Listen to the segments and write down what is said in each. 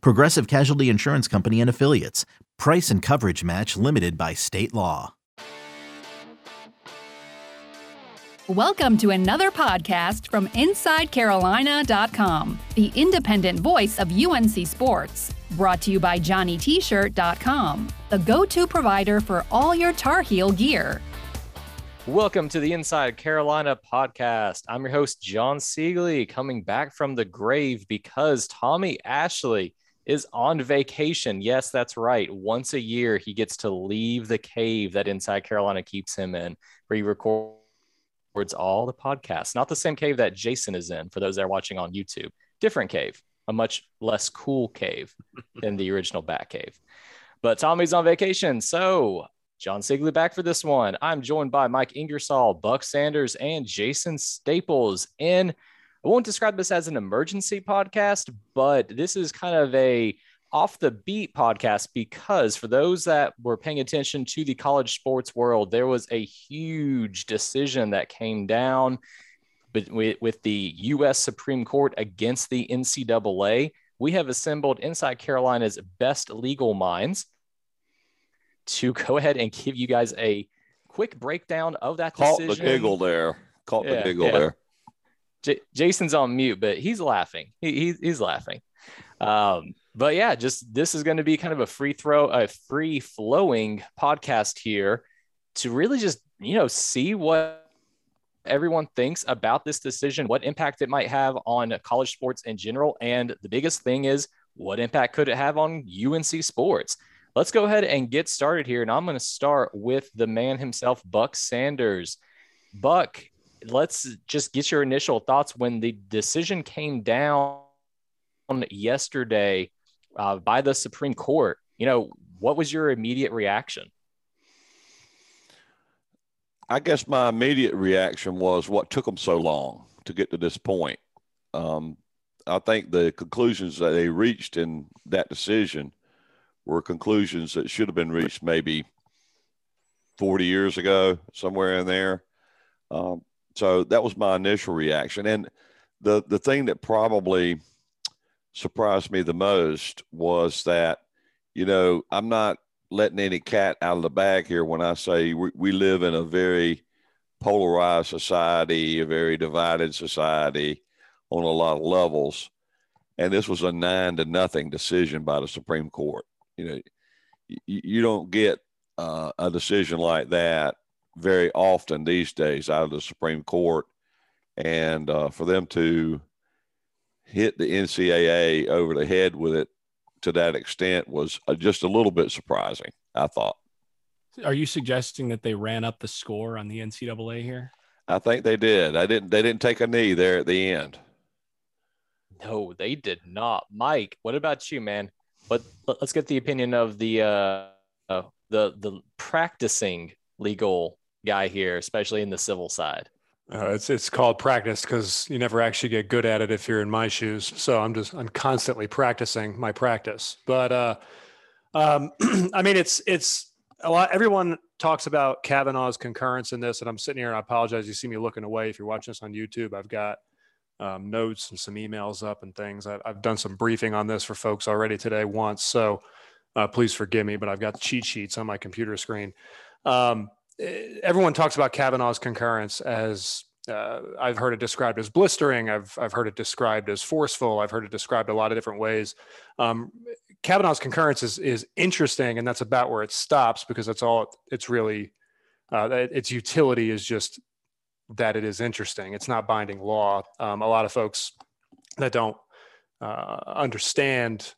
Progressive Casualty Insurance Company and Affiliates. Price and coverage match limited by state law. Welcome to another podcast from InsideCarolina.com, the independent voice of UNC Sports. Brought to you by JohnnyTshirt.com, the go-to provider for all your Tar Heel gear. Welcome to the Inside Carolina podcast. I'm your host, Jon Seiglie, coming back from the grave because Tommy Ashley is on vacation. Yes, that's right. Once a year, he gets to leave the cave that Inside Carolina keeps him in, where he records all the podcasts. Not the same cave that Jason is in, for those that are watching on YouTube. Different cave, a much less cool cave than the original Bat Cave. But Tommy's on vacation, so Jon Seiglie back for this one. I'm joined by Mike Ingersoll, Buck Sanders, and Jason Staples. And I won't describe this as an emergency podcast, but this is kind of a off the beat podcast because for those that were paying attention to the college sports world, there was a huge decision that came down with the U.S. Supreme Court against the NCAA. We have assembled Inside Carolina's best legal minds to go ahead and give you guys a quick breakdown of that decision. Caught the giggle there. Caught the giggle there. Jason's on mute, but he's laughing. He's laughing. But yeah, just this is going to be kind of a free flowing podcast here to really just, see what everyone thinks about this decision, what impact it might have on college sports in general. And the biggest thing is what impact could it have on UNC sports? Let's go ahead and get started here. And I'm going to start with the man himself, Buck Sanders. Buck, let's just get your initial thoughts when the decision came down yesterday by the Supreme Court. What was your immediate reaction? I guess my immediate reaction was what took them so long to get to this point. I think the conclusions that they reached in that decision were conclusions that should have been reached maybe 40 years ago, somewhere in there. So that was my initial reaction. And the thing that probably surprised me the most was that, I'm not letting any cat out of the bag here when I say we live in a very polarized society, a very divided society on a lot of levels. And this was a 9-0 decision by the Supreme Court. You don't get a decision like that very often these days out of the Supreme Court. And for them to hit the NCAA over the head with it to that extent was just a little bit surprising, I thought. Are you suggesting that they ran up the score on the NCAA here? I think they did. They didn't take a knee there at the end. No, they did not. Mike, what about you, man? But let's get the opinion of the practicing legal guy here, especially in the civil side. It's called practice because you never actually get good at it if you're in my shoes. So I'm constantly practicing my practice. But I mean, it's a lot. Everyone talks about Kavanaugh's concurrence in this, and I'm sitting here and I apologize. You see me looking away. If you're watching this on YouTube, I've got notes and some emails up and things. I've done some briefing on this for folks already today once, so please forgive me, but I've got cheat sheets on my computer screen. Everyone talks about Kavanaugh's concurrence as I've heard it described as blistering. I've heard it described as forceful. I've heard it described a lot of different ways. Kavanaugh's concurrence is interesting, and that's about where it stops because that's all it's really its utility is just that it is interesting. It's not binding law. A lot of folks that don't understand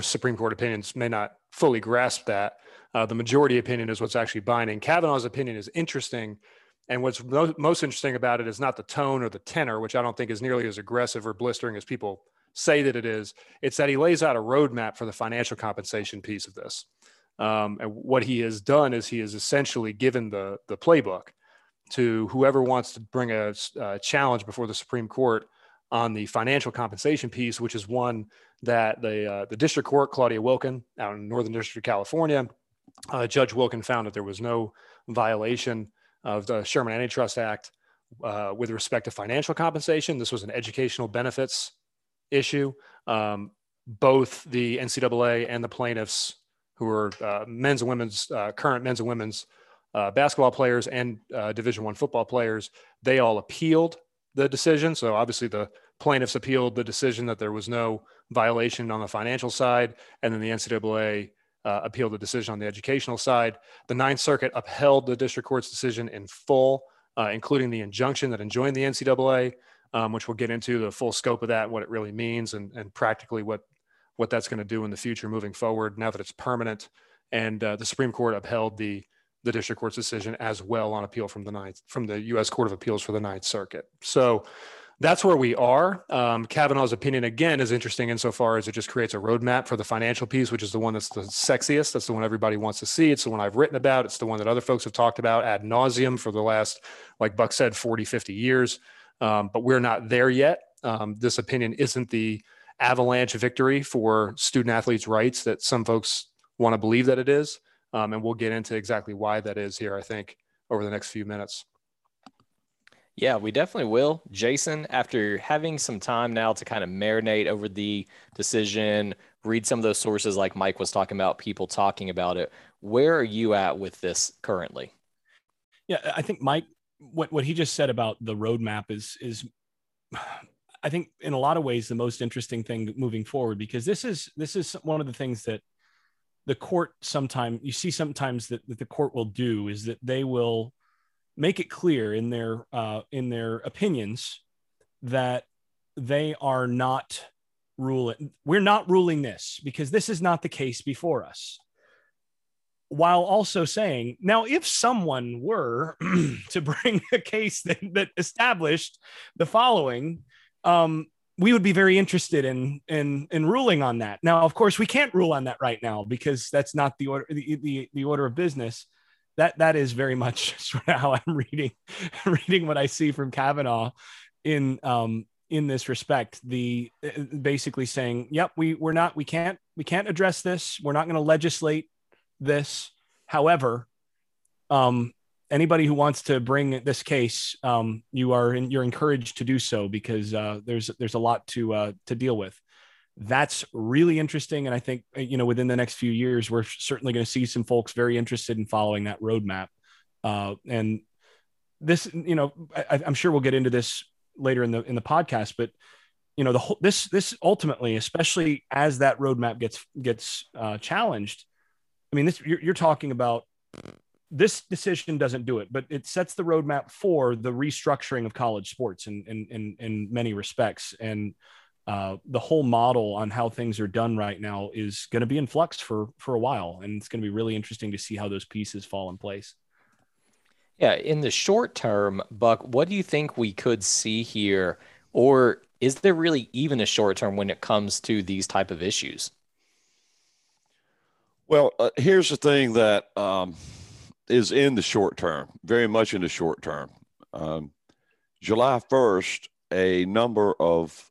Supreme Court opinions may not fully grasp that. The majority opinion is what's actually binding. Kavanaugh's opinion is interesting. And what's most interesting about it is not the tone or the tenor, which I don't think is nearly as aggressive or blistering as people say that it is. It's that he lays out a roadmap for the financial compensation piece of this. And what he has done is he has essentially given the playbook to whoever wants to bring a challenge before the Supreme Court on the financial compensation piece, which is one that the district court, Claudia Wilken, out in Northern District of California, Judge Wilken found that there was no violation of the Sherman Antitrust Act with respect to financial compensation. This was an educational benefits issue. Both the NCAA and the plaintiffs, who are men's and women's, current men's and women's basketball players and Division I football players, they all appealed the decision. So obviously the plaintiffs appealed the decision that there was no violation on the financial side. And then the NCAA appealed the decision on the educational side. The Ninth Circuit upheld the district court's decision in full, including the injunction that enjoined the NCAA, which we'll get into the full scope of that, what it really means, and practically what that's going to do in the future moving forward now that it's permanent. And the Supreme Court upheld the district court's decision as well on appeal from the U.S. Court of Appeals for the Ninth Circuit. So that's where we are. Kavanaugh's opinion, again, is interesting insofar as it just creates a roadmap for the financial piece, which is the one that's the sexiest. That's the one everybody wants to see. It's the one I've written about. It's the one that other folks have talked about ad nauseum for the last, like Buck said, 40, 50 years. But we're not there yet. This opinion isn't the avalanche victory for student athletes' rights that some folks want to believe that it is. And we'll get into exactly why that is here, I think, over the next few minutes. Yeah, we definitely will. Jason, after having some time now to kind of marinate over the decision, read some of those sources like Mike was talking about, people talking about it, where are you at with this currently? Yeah, I think Mike, what he just said about the roadmap is I think in a lot of ways the most interesting thing moving forward, because this is one of the things that the court sometimes that the court will do is that they will make it clear in their opinions that they are not ruling. We're not ruling this because this is not the case before us. While also saying, now, if someone were to bring a case that established the following, we would be very interested in ruling on that. Now, of course, we can't rule on that right now because that's not the order, the order of business. That is very much sort of how I'm reading what I see from Kavanaugh in this respect. The basically saying, yep, we can't address this. We're not going to legislate this. However, anybody who wants to bring this case, you're encouraged to do so because there's a lot to deal with. That's really interesting, and I think within the next few years we're certainly going to see some folks very interested in following that roadmap. And this, I'm sure we'll get into this later in the podcast, but the whole this ultimately, especially as that roadmap gets challenged. I mean, this you're talking about. This decision doesn't do it, but it sets the roadmap for the restructuring of college sports in many respects. And the whole model on how things are done right now is going to be in flux for a while. And it's going to be really interesting to see how those pieces fall in place. Yeah. In the short term, Buck, what do you think we could see here? Or is there really even a short term when it comes to these type of issues? Well, here's the thing that, is in the short term, very much in the short term. July 1st, a number of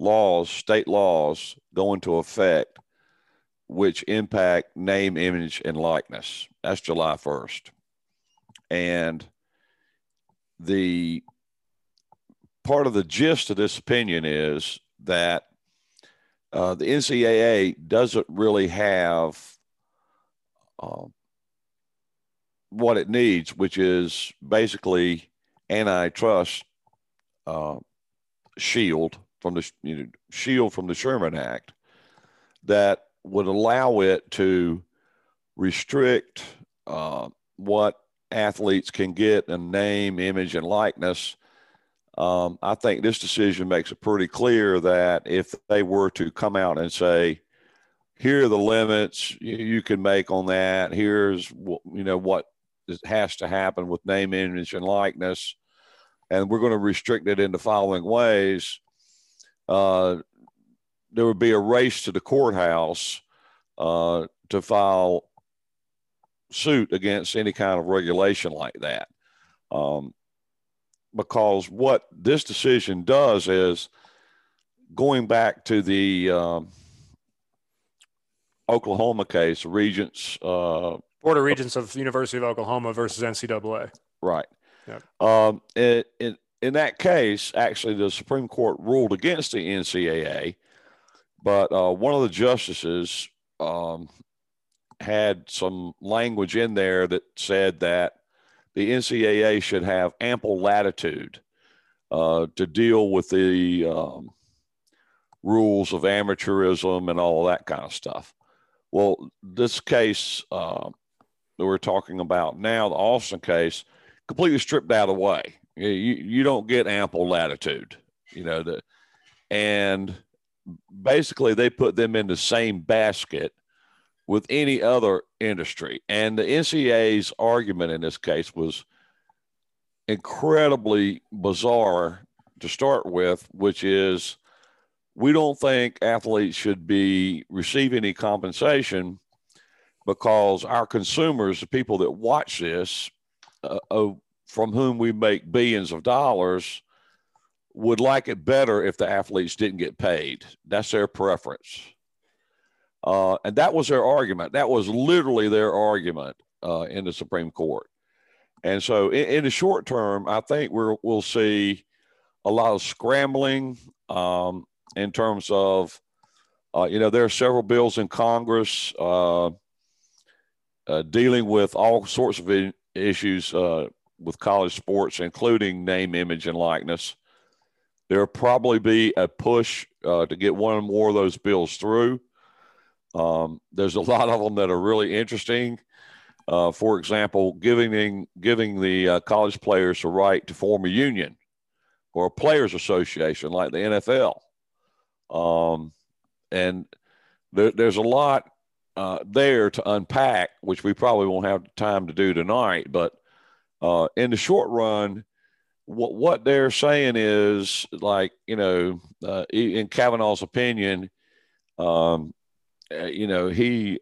laws, state laws, go into effect, which impact name, image, and likeness. That's July 1st. And the part of the gist of this opinion is that the NCAA doesn't really have what it needs, which is basically antitrust shield from the Sherman Act that would allow it to restrict what athletes can get in name, image, and likeness. I think this decision makes it pretty clear that if they were to come out and say, here are the limits you can make on that, here's what it has to happen with name, image, and likeness, and we're going to restrict it in the following ways, there would be a race to the courthouse to file suit against any kind of regulation like that. Because what this decision does is going back to the Oklahoma case, Regents. Board of Regents of University of Oklahoma versus NCAA. Right. Yep. In that case, actually, the Supreme Court ruled against the NCAA, but one of the justices had some language in there that said that the NCAA should have ample latitude to deal with the rules of amateurism and all that kind of stuff. Well, this case that we're talking about now, the Alston case, completely stripped out of the way. You don't get ample latitude, you know, and basically they put them in the same basket with any other industry. And the NCAA's argument in this case was incredibly bizarre to start with, which is we don't think athletes should be receiving any compensation because our consumers, the people that watch this, from whom we make billions of dollars, would like it better if the athletes didn't get paid. That's their preference. And that was their argument. That was literally their argument in the Supreme Court. And so in the short term, I think we'll see a lot of scrambling in terms of, you know, there are several bills in Congress dealing with all sorts of issues with college sports, including name, image, and likeness. There'll probably be a push to get one or more of those bills through. There's a lot of them that are really interesting. For example, giving the college players the right to form a union or a players association like the NFL. And there's a lot there to unpack, which we probably won't have time to do tonight. But in the short run, what they're saying is, like, you know, in Kavanaugh's opinion, you know, he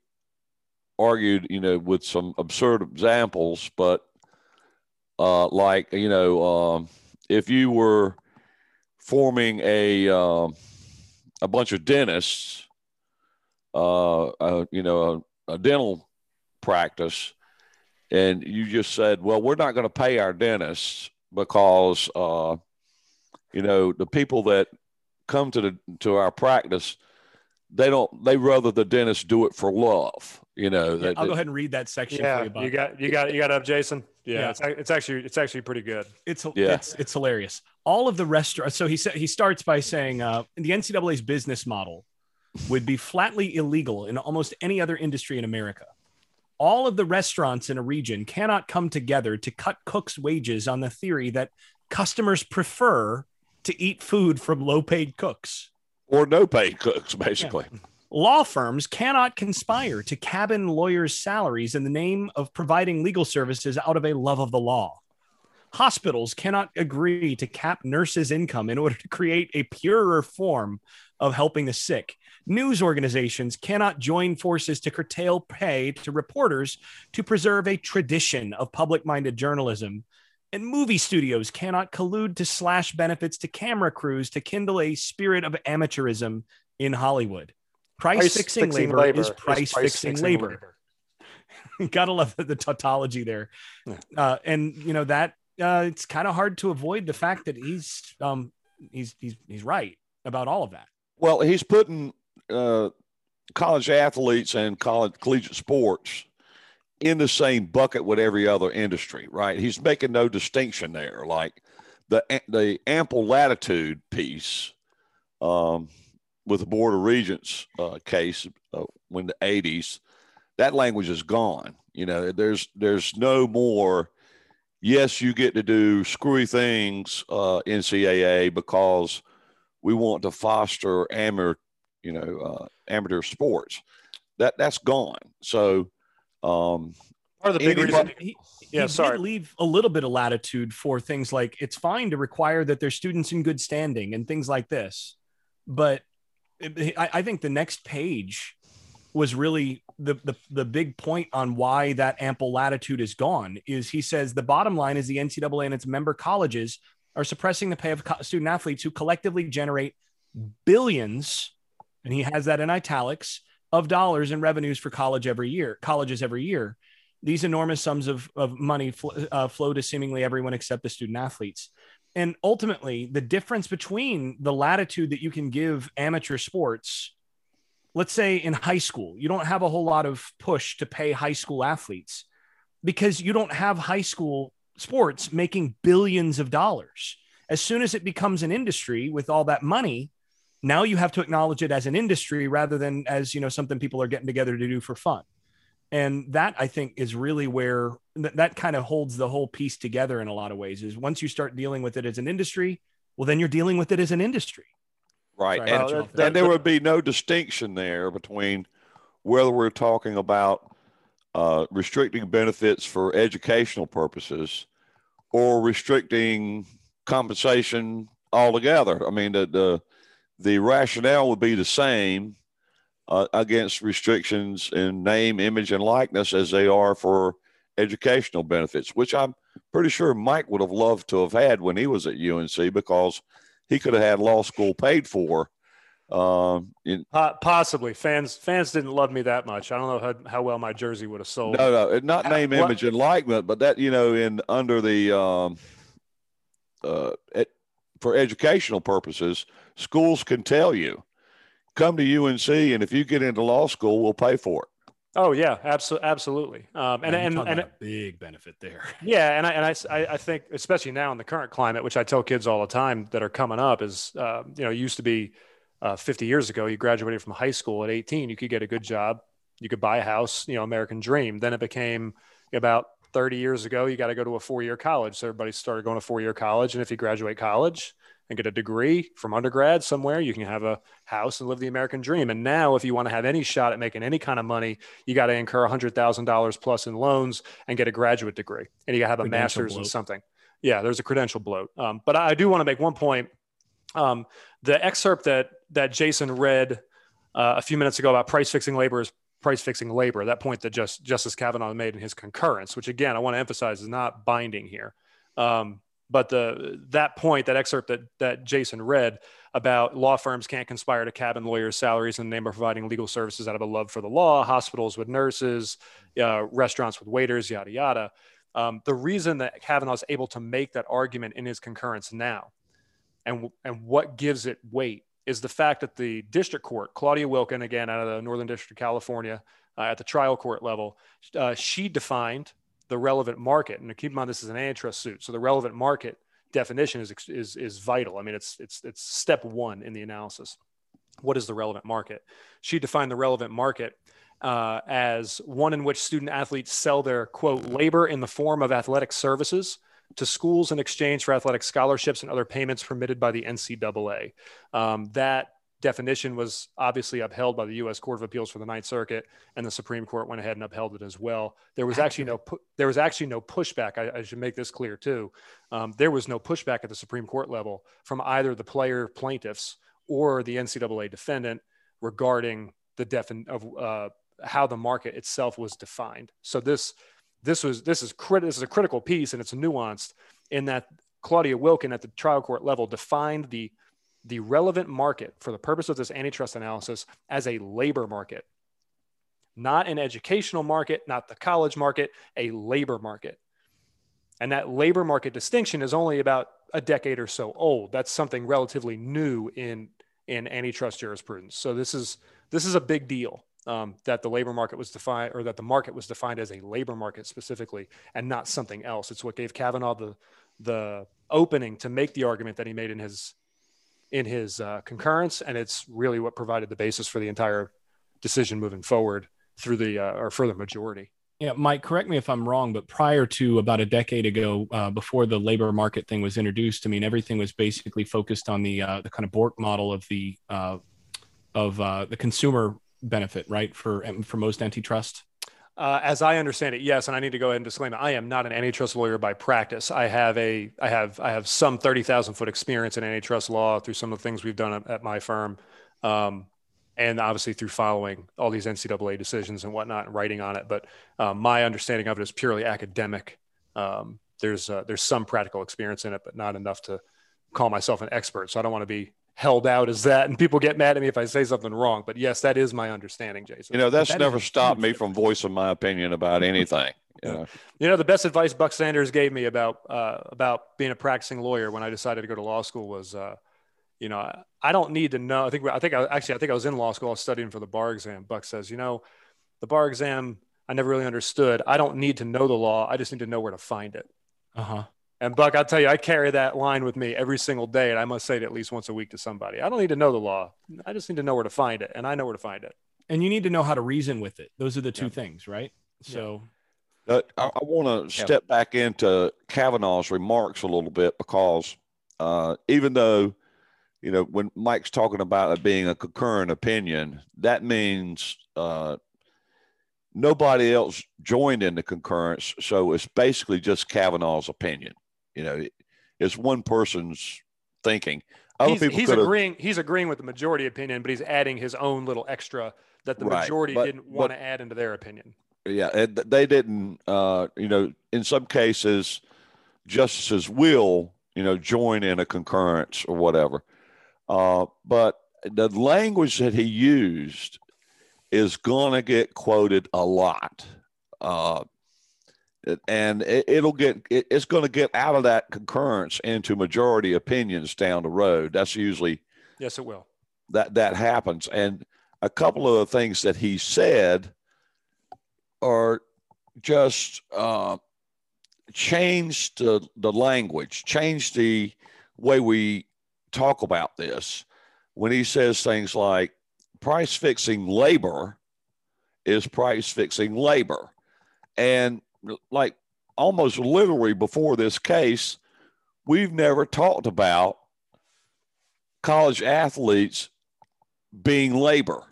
argued, you know, with some absurd examples, but like, you know, if you were forming a bunch of dentists, you know, a dental practice, and you just said, well, we're not going to pay our dentists because, you know, the people that come to our practice, they rather the dentist do it for love, you know. Yeah, I'll go ahead and read that section. Yeah, for you, Bob. You got it up, Jason. Yeah, yeah. It's actually pretty good. It's hilarious. All of the restaurants. So he starts by saying the NCAA's business model would be flatly illegal in almost any other industry in America. All of the restaurants in a region cannot come together to cut cooks' wages on the theory that customers prefer to eat food from low-paid cooks. Or no-paid cooks, basically. Yeah. Law firms cannot conspire to cabin lawyers' salaries in the name of providing legal services out of a love of the law. Hospitals cannot agree to cap nurses' income in order to create a purer form of helping the sick. News organizations cannot join forces to curtail pay to reporters to preserve a tradition of public-minded journalism. And movie studios cannot collude to slash benefits to camera crews to kindle a spirit of amateurism in Hollywood. Price-fixing labor is price-fixing labor. Gotta love the tautology there. Yeah. And, you know, that it's kind of hard to avoid the fact that he's right about all of that. Well, he's putting college athletes and collegiate sports in the same bucket with every other industry, right? He's making no distinction there. Like the ample latitude piece with the Board of Regents case when the 80s, that language is gone. You know, there's no more, yes, you get to do screwy things, NCAA, because we want to foster amateur sports. That's gone. So part of the big reason he did leave a little bit of latitude for things like it's fine to require that their students in good standing and things like this. But I think the next page was really the big point on why that ample latitude is gone. Is he says the bottom line is the NCAA and its member colleges are suppressing the pay of student athletes who collectively generate billions, and he has that in italics, of dollars in revenues for colleges every year. These enormous sums of money flow to seemingly everyone except the student athletes. And ultimately, the difference between the latitude that you can give amateur sports, let's say in high school, you don't have a whole lot of push to pay high school athletes because you don't have high school sports making billions of dollars. As soon as it becomes an industry with all that money, now you have to acknowledge it as an industry rather than as, you know, something people are getting together to do for fun. And that, I think, is really where that kind of holds the whole piece together in a lot of ways, is once you start dealing with it as an industry, well, then you're dealing with it as an industry. Right. Sorry, and there would be no distinction there between whether we're talking about restricting benefits for educational purposes or restricting compensation altogether. I mean, the rationale would be the same against restrictions in name, image, and likeness as they are for educational benefits, which I'm pretty sure Mike would have loved to have had when he was at UNC, because he could have had law school paid for. Possibly. Fans didn't love me that much. I don't know how well my jersey would have sold. No, not name, image, and likeness, but that, you know, in under the for educational purposes, schools can tell you, come to UNC, and if you get into law school, we'll pay for it. Oh yeah, absolutely. And a big benefit there. Yeah, and I think, especially now in the current climate, which I tell kids all the time that are coming up, is you know, it used to be 50 years ago, you graduated from high school at 18, you could get a good job, you could buy a house, you know, American dream. Then it became about 30 years ago, you got to go to a four-year college. So everybody started going to four-year college, and if you graduate college and get a degree from undergrad somewhere, you can have a house and live the American dream. And now if you want to have any shot at making any kind of money, you got to incur $100,000 plus in loans and get a graduate degree. And you got to have a master's in something. Yeah, there's a credential bloat. But I do want to make one point. The excerpt that Jason read a few minutes ago about price-fixing labor is price-fixing labor, that point that Justice Kavanaugh made in his concurrence, which, again, I want to emphasize is not binding here. But that excerpt that Jason read about law firms can't conspire to cabin lawyers' salaries in the name of providing legal services out of a love for the law, hospitals with nurses, restaurants with waiters, yada, yada. The reason that Kavanaugh is able to make that argument in his concurrence now and what gives it weight is the fact that the district court, Claudia Wilken, again, out of the Northern District of California, at the trial court level, she defined the relevant market. And keep in mind, this is an antitrust suit. So the relevant market definition is vital. I mean, it's step one in the analysis. What is the relevant market? She defined the relevant market as one in which student athletes sell their, quote, labor in the form of athletic services to schools in exchange for athletic scholarships and other payments permitted by the NCAA. That definition was obviously upheld by the U.S. Court of Appeals for the Ninth Circuit, and the Supreme Court went ahead and upheld it as well. There was actually no pushback. I should make this clear too. There was no pushback at the Supreme Court level from either the player plaintiffs or the NCAA defendant regarding the how the market itself was defined. So this is a critical piece, and it's nuanced in that Claudia Wilken at the trial court level defined the relevant market for the purpose of this antitrust analysis as a labor market, not an educational market, not the college market, a labor market. And that labor market distinction is only about a decade or so old. That's something relatively new in antitrust jurisprudence. So this is a big deal that the labor market was defined, or that the market was defined as a labor market specifically, and not something else. It's what gave Kavanaugh the opening to make the argument that he made in his concurrence, and it's really what provided the basis for the entire decision moving forward through the or further majority. Yeah, Mike, correct me if I'm wrong, but prior to about a decade ago, before the labor market thing was introduced, I mean, everything was basically focused on the kind of Bork model of the consumer benefit, right? For most antitrust. As I understand it, yes. And I need to go ahead and disclaim it. I am not an antitrust lawyer by practice. I have some 30,000 foot experience in antitrust law through some of the things we've done at my firm. And obviously through following all these NCAA decisions and whatnot and writing on it. But my understanding of it is purely academic. There's some practical experience in it, but not enough to call myself an expert. So I don't want to be held out as that, and people get mad at me if I say something wrong. But yes, that is my understanding, Jason. You know, that's never stopped me from voicing my opinion about anything. You know, the best advice Buck Sanders gave me about being a practicing lawyer when I decided to go to law school was, you know, I don't need to know. I think I was in law school. I was studying for the bar exam. Buck says, you know, the bar exam, I never really understood. I don't need to know the law. I just need to know where to find it. Uh-huh. And Buck, I'll tell you, I carry that line with me every single day. And I must say it at least once a week to somebody. I don't need to know the law. I just need to know where to find it. And I know where to find it. And you need to know how to reason with it. Those are the two things, right? Yeah. So I want to step back into Kavanaugh's remarks a little bit, because even though, you know, when Mike's talking about it being a concurrent opinion, that means nobody else joined in the concurrence. So it's basically just Kavanaugh's opinion. You know, it's one person's thinking. He's agreeing with the majority opinion, but he's adding his own little extra that the majority didn't want to add into their opinion. Yeah, and they didn't. You know, in some cases, justices will, you know, join in a concurrence or whatever. But the language that he used is going to get quoted a lot. And it's going to get out of that concurrence into majority opinions down the road. That's usually, yes, it will. That happens. And a couple of the things that he said are just change the language, change the way we talk about this. When he says things like price fixing labor is price fixing labor, and like almost literally before this case, we've never talked about college athletes being labor,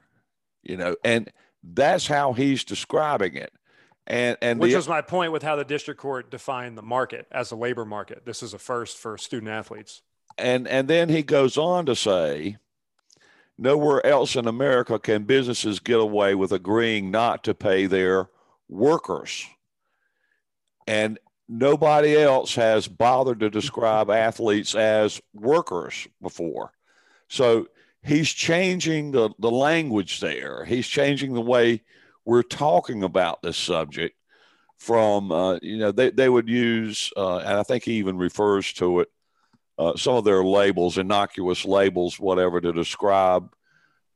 you know, and that's how he's describing it. And which was my point with how the district court defined the market as a labor market. This is a first for student athletes. And then he goes on to say, nowhere else in America can businesses get away with agreeing not to pay their workers. And nobody else has bothered to describe athletes as workers before. So he's changing the language there. He's changing the way we're talking about this subject from, you know, they would use, and I think he even refers to it, some of their labels, innocuous labels, whatever, to describe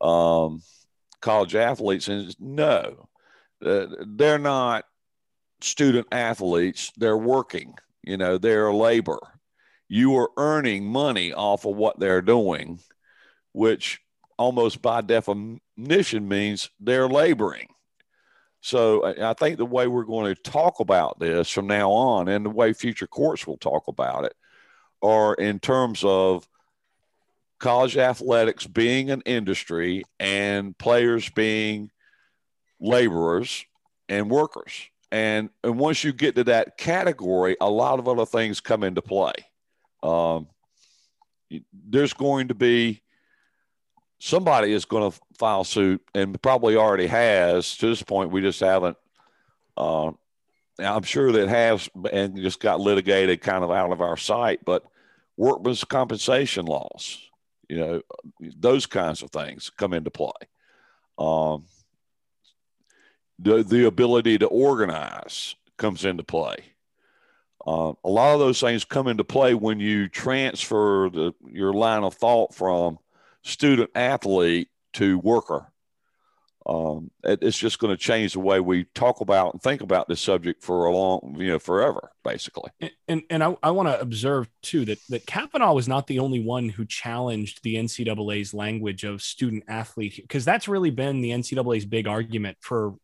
college athletes. And no, they're not student athletes. They're working, you know, they're labor. You are earning money off of what they're doing, which almost by definition means they're laboring. So I think the way we're going to talk about this from now on, and the way future courts will talk about it, are in terms of college athletics being an industry and players being laborers and workers. And once you get to that category, a lot of other things come into play. There's going to be, somebody is going to file suit, and probably already has to this point. We just haven't, I'm sure that has, and just got litigated kind of out of our sight, but workman's compensation laws, you know, those kinds of things come into play. The ability to organize comes into play. A lot of those things come into play when you transfer your line of thought from student athlete to worker. It's just going to change the way we talk about and think about this subject for a long, you know, forever, basically. And I want to observe too that Kavanaugh was not the only one who challenged the NCAA's language of student athlete, because that's really been the NCAA's big argument for,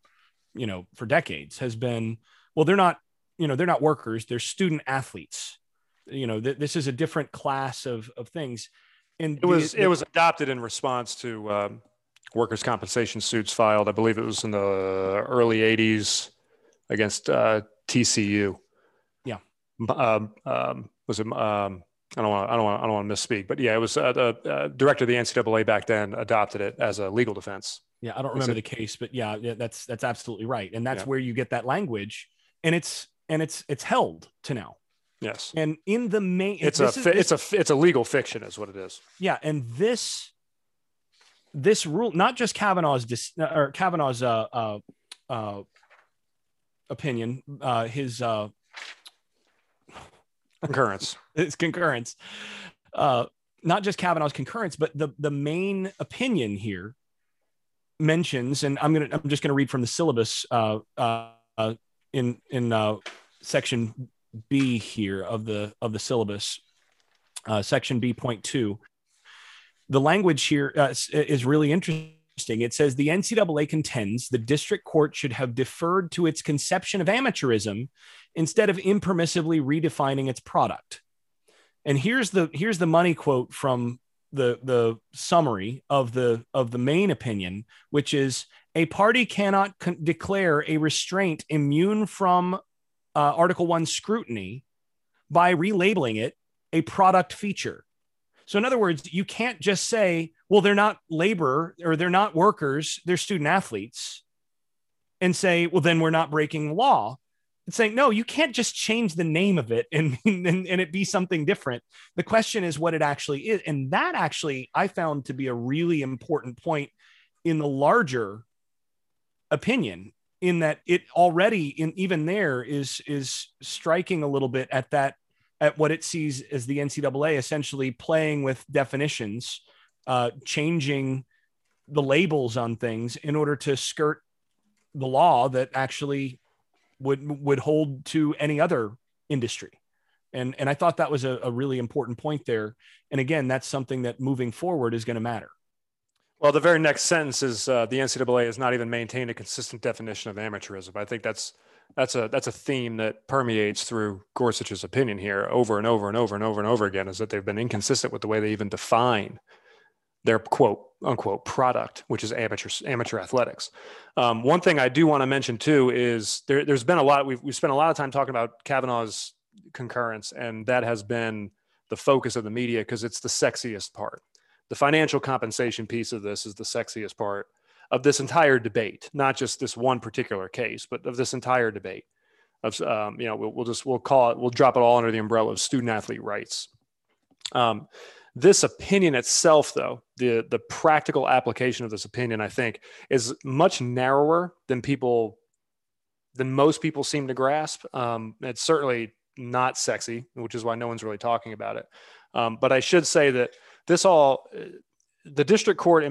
you know, for decades, has been, well, they're not, you know, they're not workers, they're student athletes. You know, this is a different class of things. And it was adopted in response to workers' compensation suits filed, I believe it was in the early 80s against TCU. Yeah. Was it? I don't want to misspeak, but yeah, it was the director of the NCAA back then adopted it as a legal defense. Yeah, I don't remember the case, but yeah, that's absolutely right, and that's where you get that language, and it's held to now. Yes, and in the main, it's a legal fiction, is what it is. Yeah, and this rule, not just Kavanaugh's opinion, his concurrence. It's concurrence. Not just Kavanaugh's concurrence, but the main opinion here mentions, and I'm just gonna read from the syllabus in section B here of the syllabus, section B.2. The language here is really interesting. It says the NCAA contends the district court should have deferred to its conception of amateurism instead of impermissibly redefining its product. And here's the money quote from the summary of the main opinion, which is a party cannot declare a restraint immune from Article 1 scrutiny by relabeling it a product feature. So in other words, you can't just say, well, they're not labor or they're not workers, they're student athletes, and say, well, then we're not breaking the law. It's saying, no, you can't just change the name of it and it be something different. The question is what it actually is. And that actually I found to be a really important point in the larger opinion, in that it already even there is striking a little bit at what it sees as the NCAA essentially playing with definitions, changing the labels on things in order to skirt the law that actually would hold to any other industry. And I thought that was a really important point there. And again, that's something that moving forward is going to matter. Well, the very next sentence is the NCAA has not even maintained a consistent definition of amateurism. I think that's a theme that permeates through Gorsuch's opinion here over and over again, is that they've been inconsistent with the way they even define their quote unquote product, which is amateur athletics. One thing I do want to mention too is there's been a lot, we've spent a lot of time talking about Kavanaugh's concurrence, and that has been the focus of the media because it's the sexiest part. The financial compensation piece of this is the sexiest part of this entire debate, not just this one particular case, but of this entire debate of, we'll drop it all under the umbrella of student athlete rights. This opinion itself though, the practical application of this opinion, I think is much narrower than most people seem to grasp. It's certainly not sexy, which is why no one's really talking about it. But I should say that the district court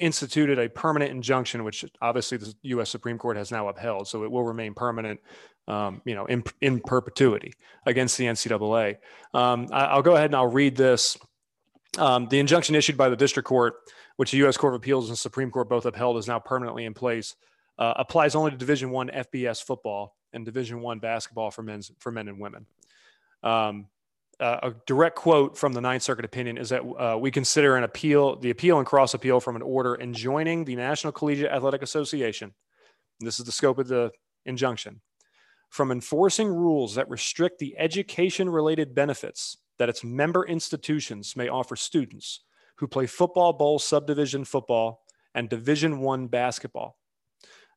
instituted a permanent injunction, which obviously the U.S. Supreme Court has now upheld, so it will remain permanent, in perpetuity against the NCAA. I'll go ahead and I'll read this. The injunction issued by the district court, which the U.S. Court of Appeals and Supreme Court both upheld, is now permanently in place. Applies only to Division I FBS football and Division I basketball for men and women. A direct quote from the Ninth Circuit opinion is that we consider the appeal and cross appeal from an order enjoining the National Collegiate Athletic Association, and this is the scope of the injunction, from enforcing rules that restrict the education-related benefits that its member institutions may offer students who play football, bowl, subdivision football, and Division I basketball.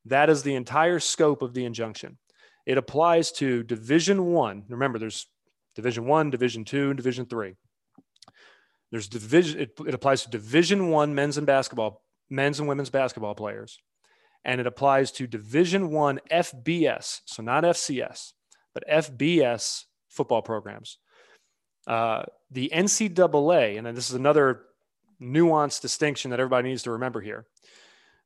That is the entire scope of the injunction. It applies to Division I. Remember, there's Division I, Division II, and Division III. It applies to Division I men's and women's basketball players, and it applies to Division I FBS, so not FCS, but FBS football programs. The NCAA, and then this is another nuanced distinction that everybody needs to remember here.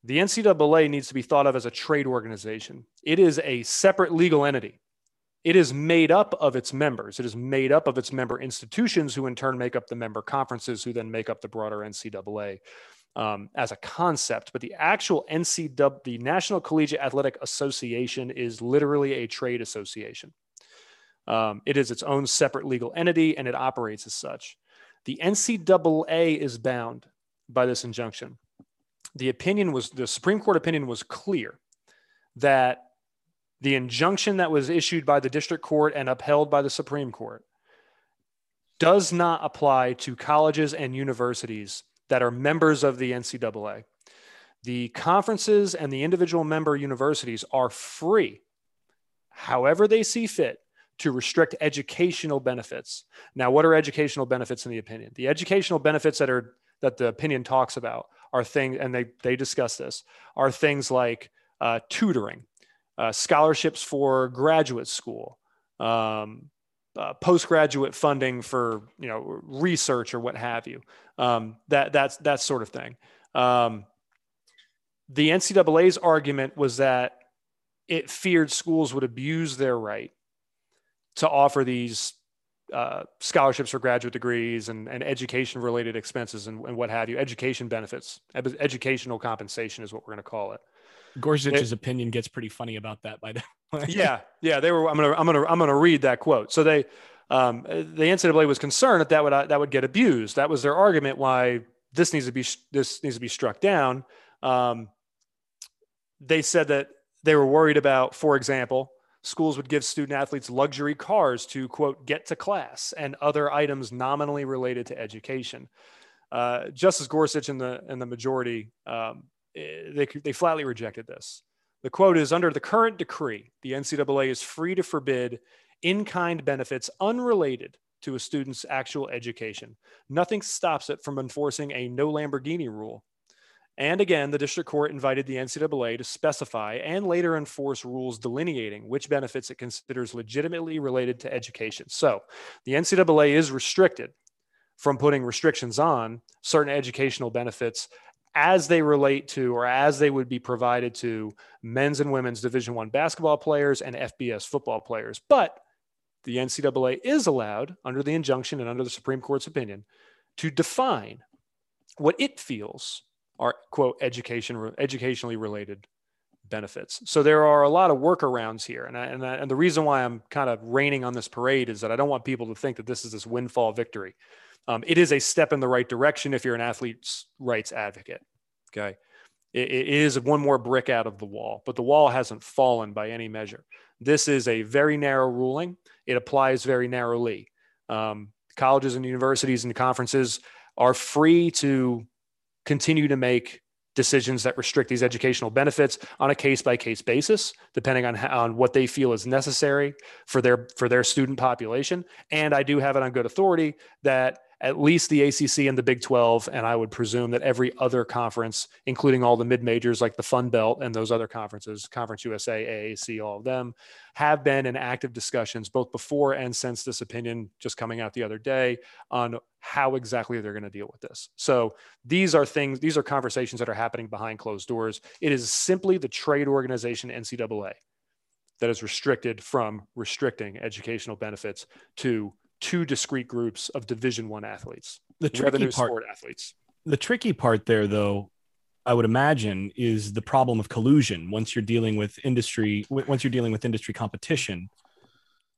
The NCAA needs to be thought of as a trade organization. It is a separate legal entity. It is made up of its members. It is made up of its member institutions, who in turn make up the member conferences, who then make up the broader NCAA as a concept. But the actual NCAA, the National Collegiate Athletic Association, is literally a trade association. It is its own separate legal entity, and it operates as such. The NCAA is bound by this injunction. The Supreme Court opinion was clear that the injunction that was issued by the district court and upheld by the Supreme Court does not apply to colleges and universities that are members of the NCAA. The conferences and the individual member universities are free, however they see fit, to restrict educational benefits. Now, what are educational benefits in the opinion? The educational benefits that the opinion talks about are things, and they discuss this, are things like tutoring, scholarships for graduate school, postgraduate funding for research or what have you, that sort of thing. The NCAA's argument was that it feared schools would abuse their right to offer these scholarships for graduate degrees and education-related expenses and what have you, education benefits, educational compensation is what we're going to call it. Gorsuch's opinion gets pretty funny about that, by the way. Yeah. They were. I'm gonna read that quote. So they, the NCAA was concerned that would get abused. That was their argument why this needs to be struck down. They said that they were worried about, for example, schools would give student athletes luxury cars to, quote, get to class and other items nominally related to education. Justice Gorsuch and the majority, they flatly rejected this. The quote is, "Under the current decree, the NCAA is free to forbid in-kind benefits unrelated to a student's actual education. Nothing stops it from enforcing a no Lamborghini rule." And again, the district court invited the NCAA to specify and later enforce rules delineating which benefits it considers legitimately related to education. So the NCAA is restricted from putting restrictions on certain educational benefits as they relate to, or as they would be provided to, men's and women's Division I basketball players and FBS football players. But the NCAA is allowed, under the injunction and under the Supreme Court's opinion, to define what it feels are, quote, educationally related benefits. So there are a lot of workarounds here. And the reason why I'm kind of raining on this parade is that I don't want people to think that this is this windfall victory. It is a step in the right direction if you're an athlete's rights advocate. Okay. It is one more brick out of the wall, but the wall hasn't fallen by any measure. This is a very narrow ruling. It applies very narrowly. Colleges and universities and conferences are free to continue to make decisions that restrict these educational benefits on a case-by-case basis, depending on what they feel is necessary for their student population. And I do have it on good authority that at least the ACC and the Big 12, and I would presume that every other conference, including all the mid-majors like the Fun Belt and those other conferences, Conference USA, AAC, all of them, have been in active discussions both before and since this opinion just coming out the other day on how exactly they're going to deal with this. So these are conversations that are happening behind closed doors. It is simply the trade organization NCAA that is restricted from restricting educational benefits to two discrete groups of Division I athletes, sport athletes. The tricky part there, though, I would imagine, is the problem of collusion once you're dealing with industry competition.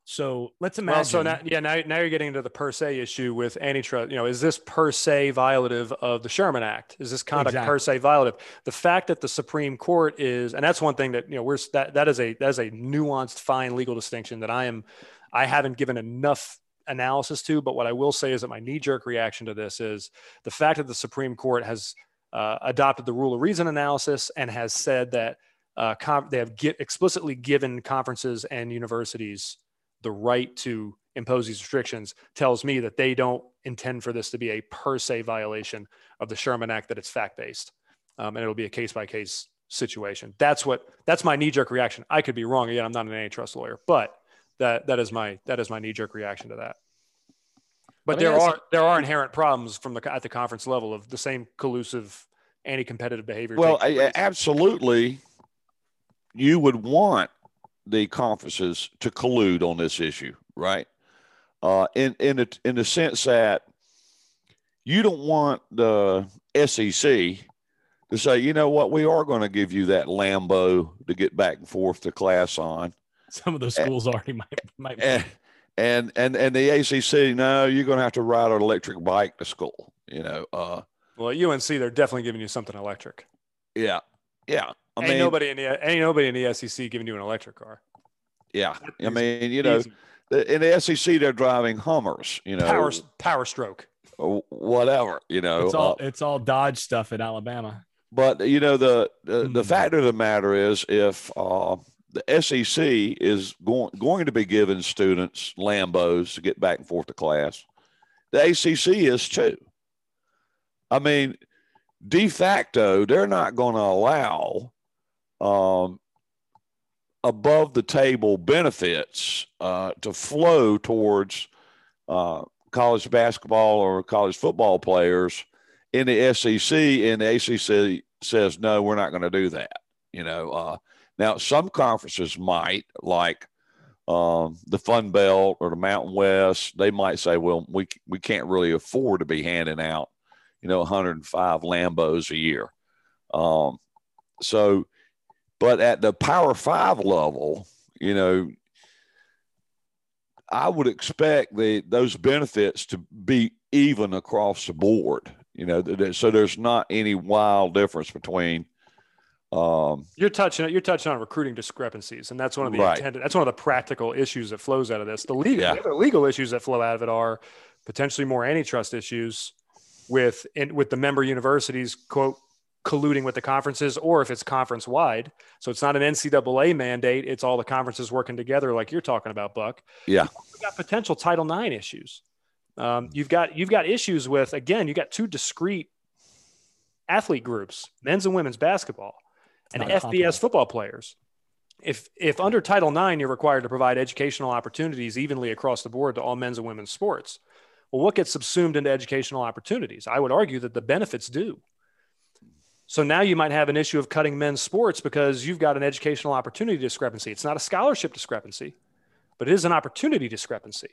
So let's imagine. Well, so now you're getting into the per se issue with antitrust. Is this per se violative of the Sherman Act? Is this conduct per se violative? The fact that the Supreme Court is, and that's one thing that that is a nuanced, fine legal distinction that I haven't given enough analysis to, but what I will say is that my knee-jerk reaction to this is the fact that the Supreme Court has adopted the rule of reason analysis and has said that they have explicitly given conferences and universities the right to impose these restrictions tells me that they don't intend for this to be a per se violation of the Sherman Act, that it's fact-based, and it'll be a case-by-case situation. That's my knee-jerk reaction. I could be wrong. Again, I'm not an antitrust lawyer, but that is my knee-jerk reaction to that. But there are inherent problems at the conference level of the same collusive, anti-competitive behavior. Well, absolutely, you would want the conferences to collude on this issue, right? In the sense that you don't want the SEC to say, you know what, we are going to give you that Lambo to get back and forth to class on. Some of those schools already might be. And the ACC, no, you're going to have to ride an electric bike to school. Well, at UNC, they're definitely giving you something electric. Yeah, yeah. I mean, nobody in the SEC giving you an electric car. Yeah. I mean, you know, in the SEC, they're driving Hummers, you know. Power stroke. Whatever, you know. It's all Dodge stuff in Alabama. But, you know, the fact of the matter is if the SEC is going to be giving students Lambos to get back and forth to class, the ACC is too. I mean, de facto, they're not going to allow above-the-table benefits to flow towards college basketball or college football players in the SEC, and the ACC says, no, we're not going to do that. You know, now some conferences might, like the Fun Belt or the Mountain West, they might say, well, we can't really afford to be handing out, you know, 105 Lambos a year. But at the Power Five level, you know, I would expect those benefits to be even across the board, you know, so there's not any wild difference between. You're touching on recruiting discrepancies, and that's one of the that's one of the practical issues that flows out of this. The other legal issues that flow out of it are potentially more antitrust issues with the member universities, quote, colluding with the conferences, or if it's conference wide. So it's not an NCAA mandate. It's all the conferences working together, like you're talking about, Buck. Yeah. You've got potential Title IX issues. You've got issues with, again, you got two discrete athlete groups, men's and women's basketball, and FBS football players. If under Title IX, you're required to provide educational opportunities evenly across the board to all men's and women's sports. Well, what gets subsumed into educational opportunities? I would argue that the benefits do. So now you might have an issue of cutting men's sports because you've got an educational opportunity discrepancy. It's not a scholarship discrepancy, but it is an opportunity discrepancy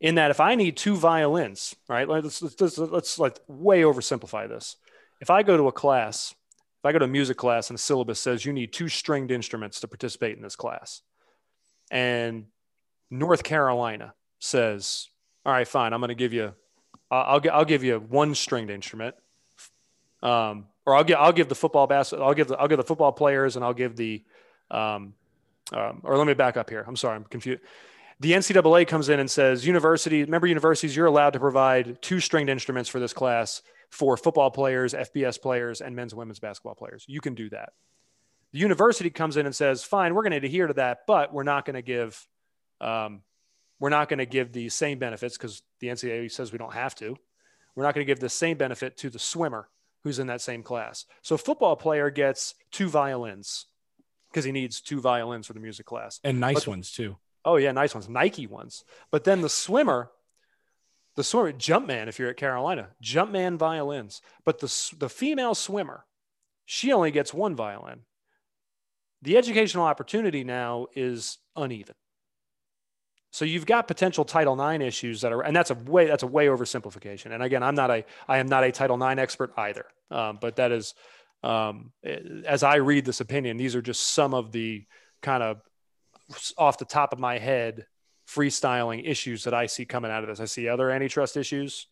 in that if I need two violins, right, let's way oversimplify this. If I go to a class, if I go to a music class and the syllabus says you need two stringed instruments to participate in this class, and North Carolina says, all right, fine, I'm going to give you, I'll give you one stringed instrument. Or I'll give the football basket. I'll give the football players, and I'll give the. Or let me back up here. I'm sorry, I'm confused. The NCAA comes in and says, member universities, you're allowed to provide two stringed instruments for this class for football players, FBS players, and men's and women's basketball players. You can do that. The university comes in and says, fine, we're going to adhere to that, but we're not going to give the same benefits because the NCAA says we don't have to. We're not going to give the same benefit to the swimmer who's in that same class. So football player gets two violins because he needs two violins for the music class. And nice ones too. Oh yeah. Nice ones, Nike ones. But then the swimmer Jumpman, if you're at Carolina, Jumpman violins, but the female swimmer, she only gets one violin. The educational opportunity now is uneven. So you've got potential Title IX issues and that's a way oversimplification. And again, I am not a Title IX expert either. But that is, as I read this opinion, these are just some of the kind of off the top of my head freestyling issues that I see coming out of this. I see other antitrust issues.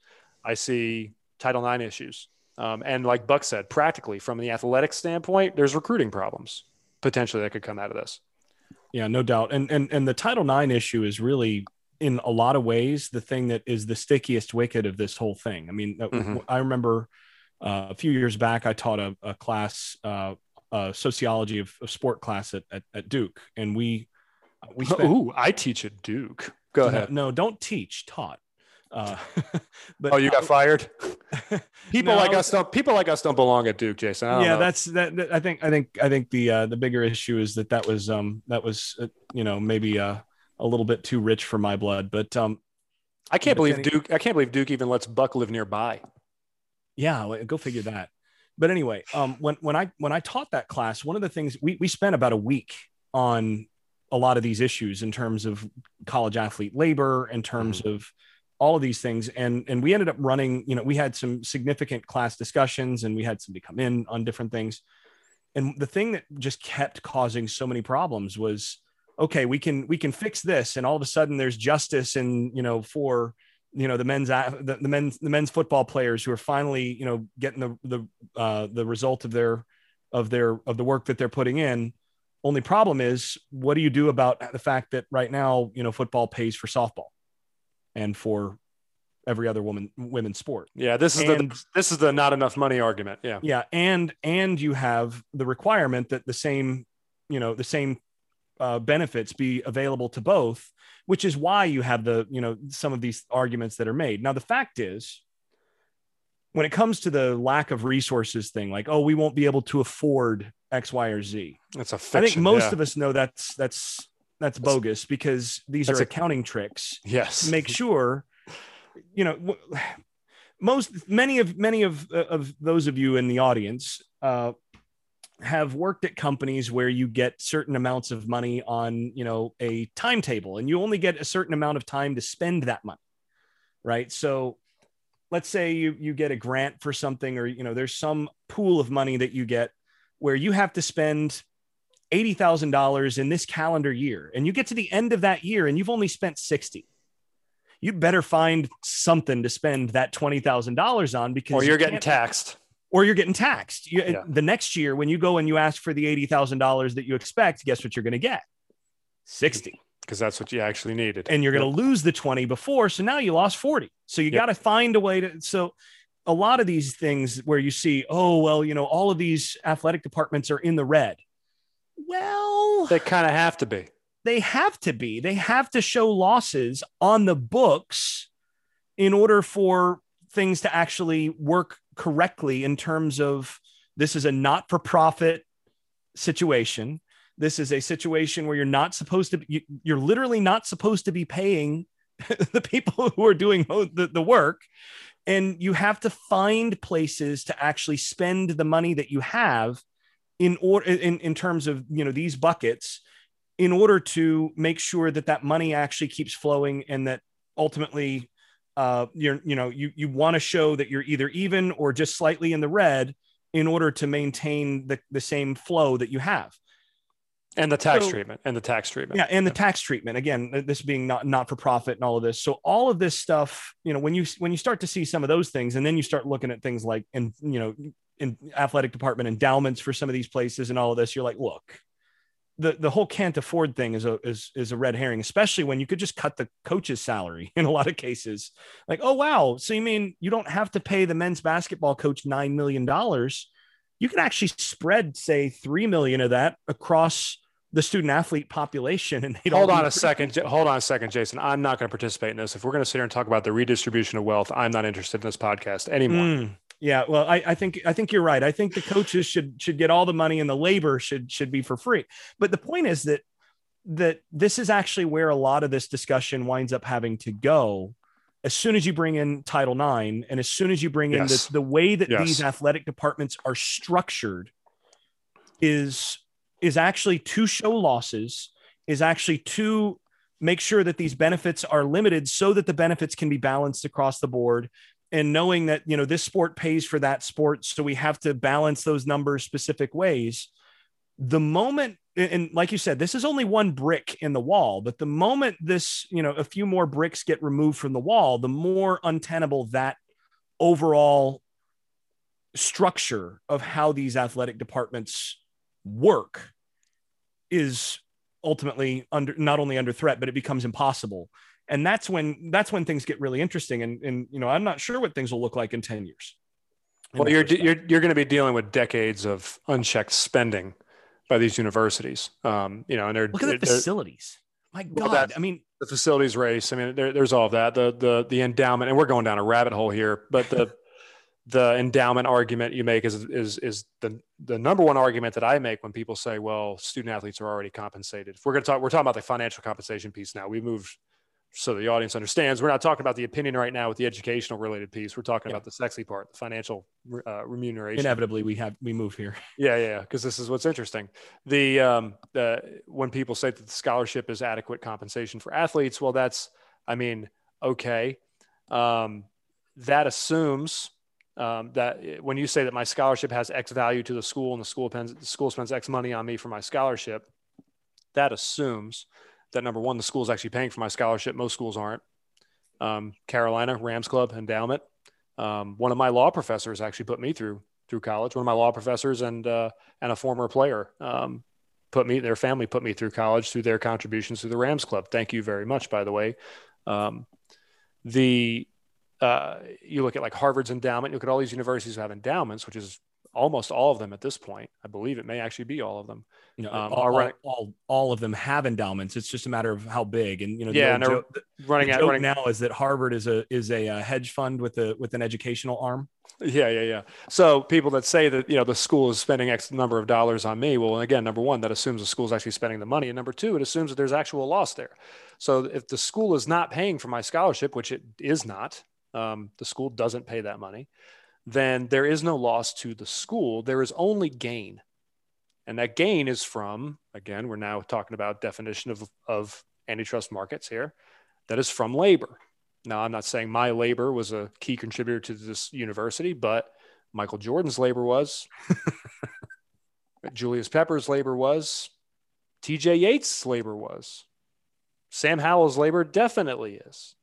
I see Title IX issues. And like Buck said, practically from the athletic standpoint, there's recruiting problems potentially that could come out of this. Yeah, no doubt. And the Title IX issue is really, in a lot of ways, the thing that is the stickiest wicket of this whole thing. I mean, I remember a few years back, I taught a class, sociology of sport class at Duke. And we spent, I teach at Duke. Go ahead. No, don't teach, taught. You got fired. People like us don't belong at Duke, Jason. I don't know. That's that. I think the bigger issue is that was you know, maybe a little bit too rich for my blood. But I can't believe Duke even lets Buck live nearby. Yeah, go figure that. But anyway, when I taught that class, one of the things we spent about a week on a lot of these issues in terms of college athlete labor, in terms of all of these things. And we ended up running, you know, we had some significant class discussions and we had somebody come in on different things. And the thing that just kept causing so many problems was, okay, we can fix this. And all of a sudden there's justice in, you know, for, you know, the men's football players who are finally, you know, getting the result of the work that they're putting in. Only problem is, what do you do about the fact that right now, you know, football pays for softball and for every other women's sport? Yeah. This is the not enough money argument. Yeah. Yeah. And you have the requirement that the same benefits be available to both, which is why you have some of these arguments that are made. Now, the fact is, when it comes to the lack of resources thing, like, oh, we won't be able to afford X, Y, or Z. That's a fiction. I think most of us know that's bogus, because these are accounting tricks. Yes. Make sure, you know, many of those of you in the audience have worked at companies where you get certain amounts of money on, you know, a timetable, and you only get a certain amount of time to spend that money. Right. So let's say you get a grant for something, or, you know, there's some pool of money that you get where you have to spend $80,000 in this calendar year, and you get to the end of that year and you've only spent 60. You better find something to spend that $20,000 on, because or you're getting taxed. The next year, when you go and you ask for the $80,000 that you expect, guess what you're going to get? 60. Because that's what you actually needed. And you're going to lose the 20 before. So now you lost 40. So you got to find a way to. So a lot of these things where you see, oh, well, you know, all of these athletic departments are in the red. Well, they kind of have to be. They have to be. They have to show losses on the books in order for things to actually work correctly, in terms of, this is a not-for-profit situation. This is a situation where you're literally not supposed to be paying the people who are doing the work. And you have to find places to actually spend the money that you have in terms of, you know, these buckets, in order to make sure that money actually keeps flowing, and that ultimately you want to show that you're either even or just slightly in the red, in order to maintain the same flow that you have. And the tax treatment. Yeah. And the tax treatment. Again, this being not for profit and all of this. So all of this stuff, you know, when you start to see some of those things, and then you start looking at things like, and, you know, in athletic department endowments for some of these places and all of this, you're like, look, the whole can't afford thing is a red herring, especially when you could just cut the coach's salary in a lot of cases. Like, oh, wow. So you mean you don't have to pay the men's basketball coach $9 million. You can actually spread, say, $3 million of that across the student athlete population. And Hold on a second, Jason. I'm not going to participate in this. If we're going to sit here and talk about the redistribution of wealth, I'm not interested in this podcast anymore. Yeah. Well, I think you're right. I think the coaches should get all the money, and the labor should be for free. But the point is that this is actually where a lot of this discussion winds up having to go. As soon as you bring in Title IX, and as soon as you bring in the way that these athletic departments are structured, is actually to show losses, is actually to make sure that these benefits are limited, so that the benefits can be balanced across the board, and knowing that, you know, this sport pays for that sport, so we have to balance those numbers specific ways. The moment, and like you said, this is only one brick in the wall, but the moment this, you know, a few more bricks get removed from the wall, the more untenable that overall structure of how these athletic departments work is ultimately not only under threat, but it becomes impossible. And that's when things get really interesting. And, you know, I'm not sure what things will look like in 10 years. Well, you're going to be dealing with decades of unchecked spending by these universities. You know, and they're, look at the facilities. My God. Well, I mean, the facilities race. I mean, there's all of that, the endowment, and we're going down a rabbit hole here, but the endowment argument you make is the number one argument that I make when people say, well, student athletes are already compensated. If we're talking about the financial compensation piece now. We moved, so the audience understands, we're not talking about the opinion right now with the educational related piece. We're talking about the sexy part, the financial remuneration. Inevitably, we move here. Yeah. Because this is what's interesting. When people say that the scholarship is adequate compensation for athletes, well, okay. That assumes that when you say that my scholarship has X value to the school, and the school spends X money on me for my scholarship, that assumes that, number one, the school is actually paying for my scholarship. Most schools aren't. Carolina, Rams Club, endowment. One of my law professors actually put me through college. One of my law professors and a former player put me, their family put me through college through their contributions to the Rams Club. Thank you very much, by the way. You look at like Harvard's endowment, you look at all these universities who have endowments, which is almost all of them at this point. I believe it may actually be all of them. You know, all of them have endowments. It's just a matter of how big. And you know, the joke now is that Harvard is a hedge fund with an educational arm. Yeah. So people that say that, you know, the school is spending X number of dollars on me. Well, again, number one, that assumes the school's actually spending the money, and number two, it assumes that there's actual loss there. So if the school is not paying for my scholarship, which it is not, the school doesn't pay that money, then there is no loss to the school. There is only gain. And that gain is from, again, we're now talking about definition of antitrust markets here, that is from labor. Now, I'm not saying my labor was a key contributor to this university, but Michael Jordan's labor was, Julius Pepper's labor was, TJ Yates' labor was, Sam Howell's labor definitely is.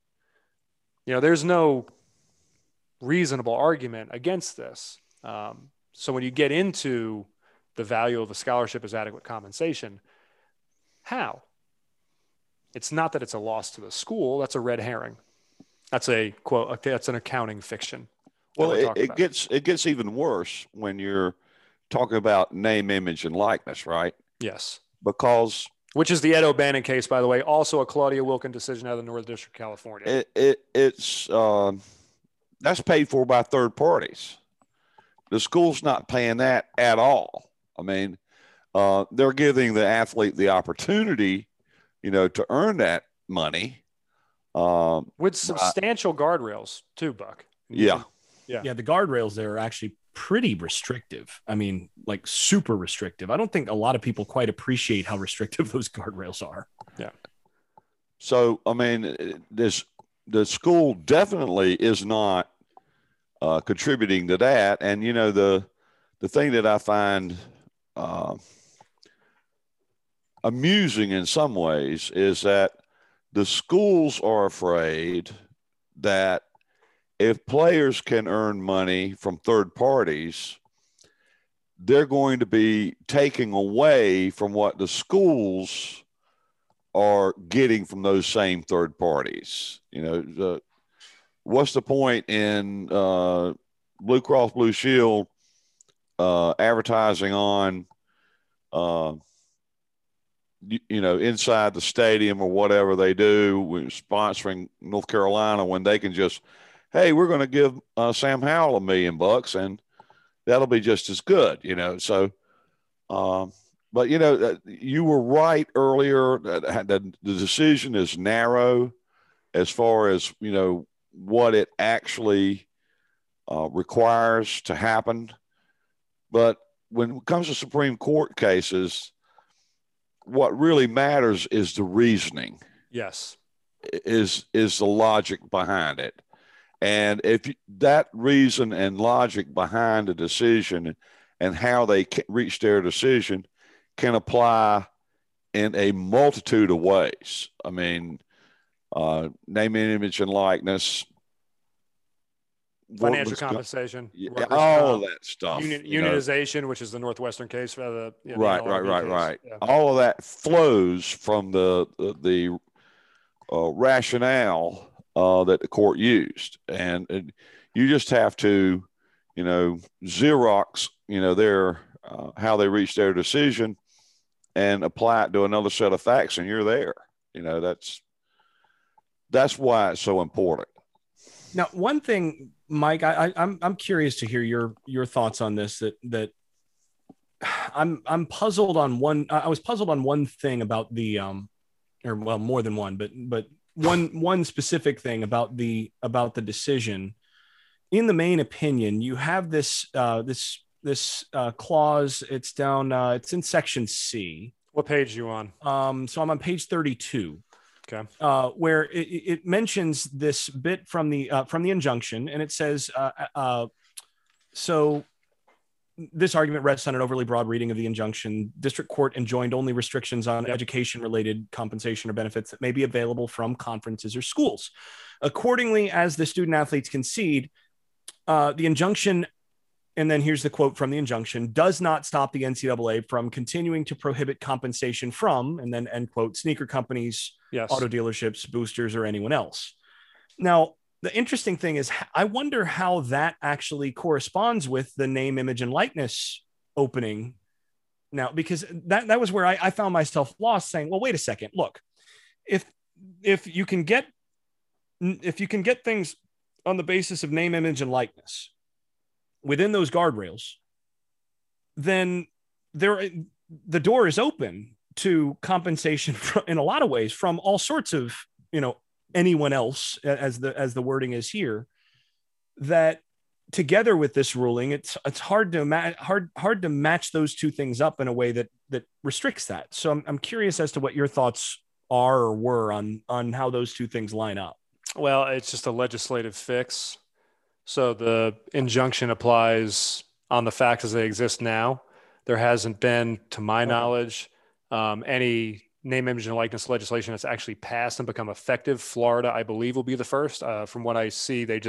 You know, there's no reasonable argument against this. So when you get into the value of a scholarship as adequate compensation, how? It's not that it's a loss to the school. That's a red herring. That's a quote. That's an accounting fiction. Well, it gets even worse when you're talking about name, image, and likeness, right? Yes. Because, which is the Ed O'Bannon case, by the way, also a Claudia Wilken decision out of the Northern District of California. That's paid for by third parties. The school's not paying that at all. I mean, they're giving the athlete the opportunity, you know, to earn that money. With substantial guardrails too, Buck. Yeah. The guardrails there are actually pretty restrictive. I mean, like super restrictive. I don't think a lot of people quite appreciate how restrictive those guardrails are. Yeah. So, I mean, the school definitely is not contributing to that. And, you know, the thing that I find amusing in some ways is that the schools are afraid that if players can earn money from third parties, they're going to be taking away from what the schools are getting from those same third parties. You know, what's the point in Blue Cross Blue Shield advertising on, you know, inside the stadium or whatever they do, we're sponsoring North Carolina, when they can just, hey, we're going to give Sam Howell $1 million and that'll be just as good, you know? So, but, you know, you were right earlier. The decision is narrow as far as, you know, what it actually requires to happen. But when it comes to Supreme Court cases, what really matters is the reasoning. Yes. Is the logic behind it. And if that reason and logic behind the decision and how they reach their decision can apply in a multitude of ways. I mean, name, image, and likeness, financial compensation, all of that stuff, unionization, you know, which is the Northwestern case, rather. You know, right. Yeah. All of that flows from the rationale that the court used, and you just have to, you know, Xerox, you know, their how they reached their decision, and apply it to another set of facts, and you're there. You know, that's why it's so important. Now, one thing, Mike, I'm curious to hear your thoughts on this. That I'm puzzled on one. I was puzzled on one thing about the, or well, more than one, but one specific thing about the decision. In the main opinion, you have this this clause. It's down. It's in section C. What page are you on? So I'm on page 32. Okay. Where it mentions this bit from the injunction, and it says, so this argument rests on an overly broad reading of the injunction. District court enjoined only restrictions on education-related compensation or benefits that may be available from conferences or schools. Accordingly, as the student athletes concede, the injunction And then here's the quote from the injunction: does not stop the NCAA from continuing to prohibit compensation from, and then end quote, sneaker companies, auto dealerships, boosters, or anyone else. Now, the interesting thing is, I wonder how that actually corresponds with the name, image, and likeness opening now, because that was where I found myself lost, saying, well, wait a second. Look, if you can get things on the basis of name, image, and likeness within those guardrails, then the door is open to compensation in a lot of ways from all sorts of, anyone else, as the wording is here, that together with this ruling, it's hard to match those two things up in a way that restricts that. So I'm curious as to what your thoughts are or were on how those two things line up. Well, it's just a legislative fix. So the injunction applies on the facts as they exist now. There hasn't been, to my knowledge, any name, image, and likeness legislation that's actually passed and become effective. Florida, I believe, will be the first. From what I see, they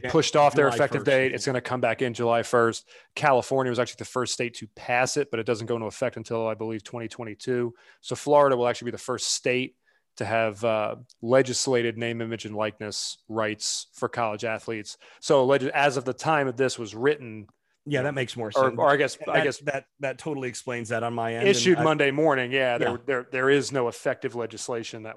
pushed off their effective date. It's going to come back in July 1st. California was actually the first state to pass it, but it doesn't go into effect until, I believe, 2022. So Florida will actually be the first state to have legislated name, image, and likeness rights for college athletes. So as of the time that this was written, yeah, that makes more sense. Or I guess that totally explains that on my end. Issued Monday morning, yeah. There is no effective legislation that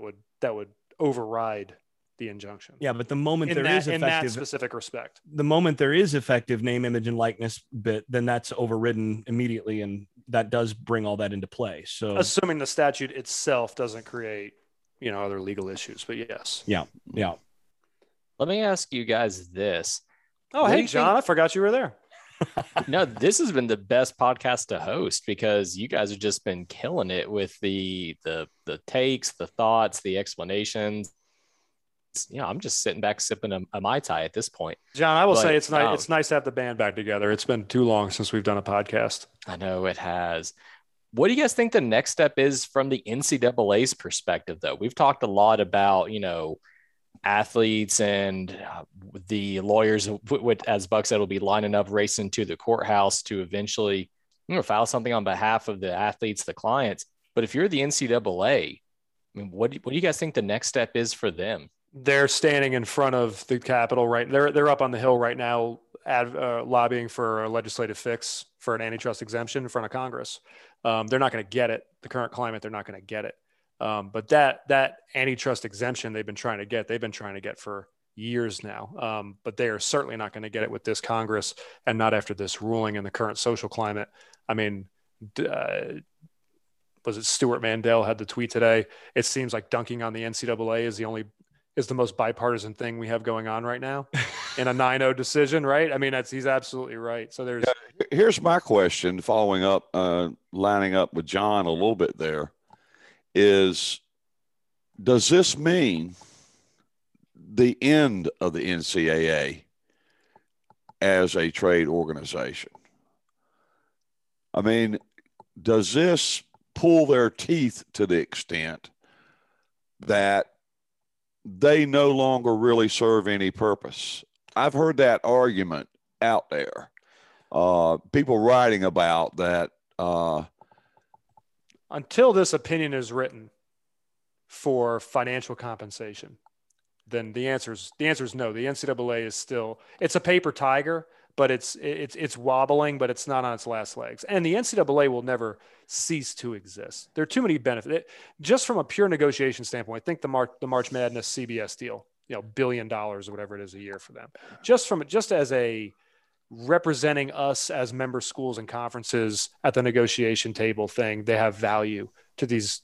would override the injunction. Yeah, but the moment there is effective, in that specific respect, the moment there is effective name, image, and likeness bit, then that's overridden immediately, and that does bring all that into play. So, assuming the statute itself doesn't create other legal issues, but yes. Yeah. Let me ask you guys this. Oh, hey, John, I forgot you were there. No, this has been the best podcast to host because you guys have just been killing it with the takes, the thoughts, the explanations. I'm just sitting back sipping a Mai Tai at this point. John, I will say it's nice. It's nice to have the band back together. It's been too long since we've done a podcast. I know it has. What do you guys think the next step is from the NCAA's perspective, though? We've talked a lot about, athletes and the lawyers, as Buck said, will be lining up, racing to the courthouse to eventually file something on behalf of the athletes, the clients. But if you're the NCAA, what do you guys think the next step is for them? They're standing in front of the Capitol, right? They're up on the Hill right now, lobbying for a legislative fix for an antitrust exemption in front of Congress. They're not going to get it. The current climate, they're not going to get it. But that antitrust exemption they've been trying to get for years now. But they are certainly not going to get it with this Congress and not after this ruling in the current social climate. Was it Stuart Mandel had the tweet today? It seems like dunking on the NCAA is the most bipartisan thing we have going on right now in a 9-0 decision, right? He's absolutely right. So here's my question following up, lining up with John a little bit there is, does this mean the end of the NCAA as a trade organization? Does this pull their teeth to the extent that they no longer really serve any purpose? I've heard that argument out there. People writing about that. Until this opinion is written for financial compensation, then the answer is no. The NCAA is still, it's a paper tiger, but it's wobbling, but it's not on its last legs. And the NCAA will never cease to exist. There are too many benefits. Just from a pure negotiation standpoint, I think the March Madness CBS deal, $1 billion or whatever it is a year for them. Just as a representing us as member schools and conferences at the negotiation table thing, they have value to these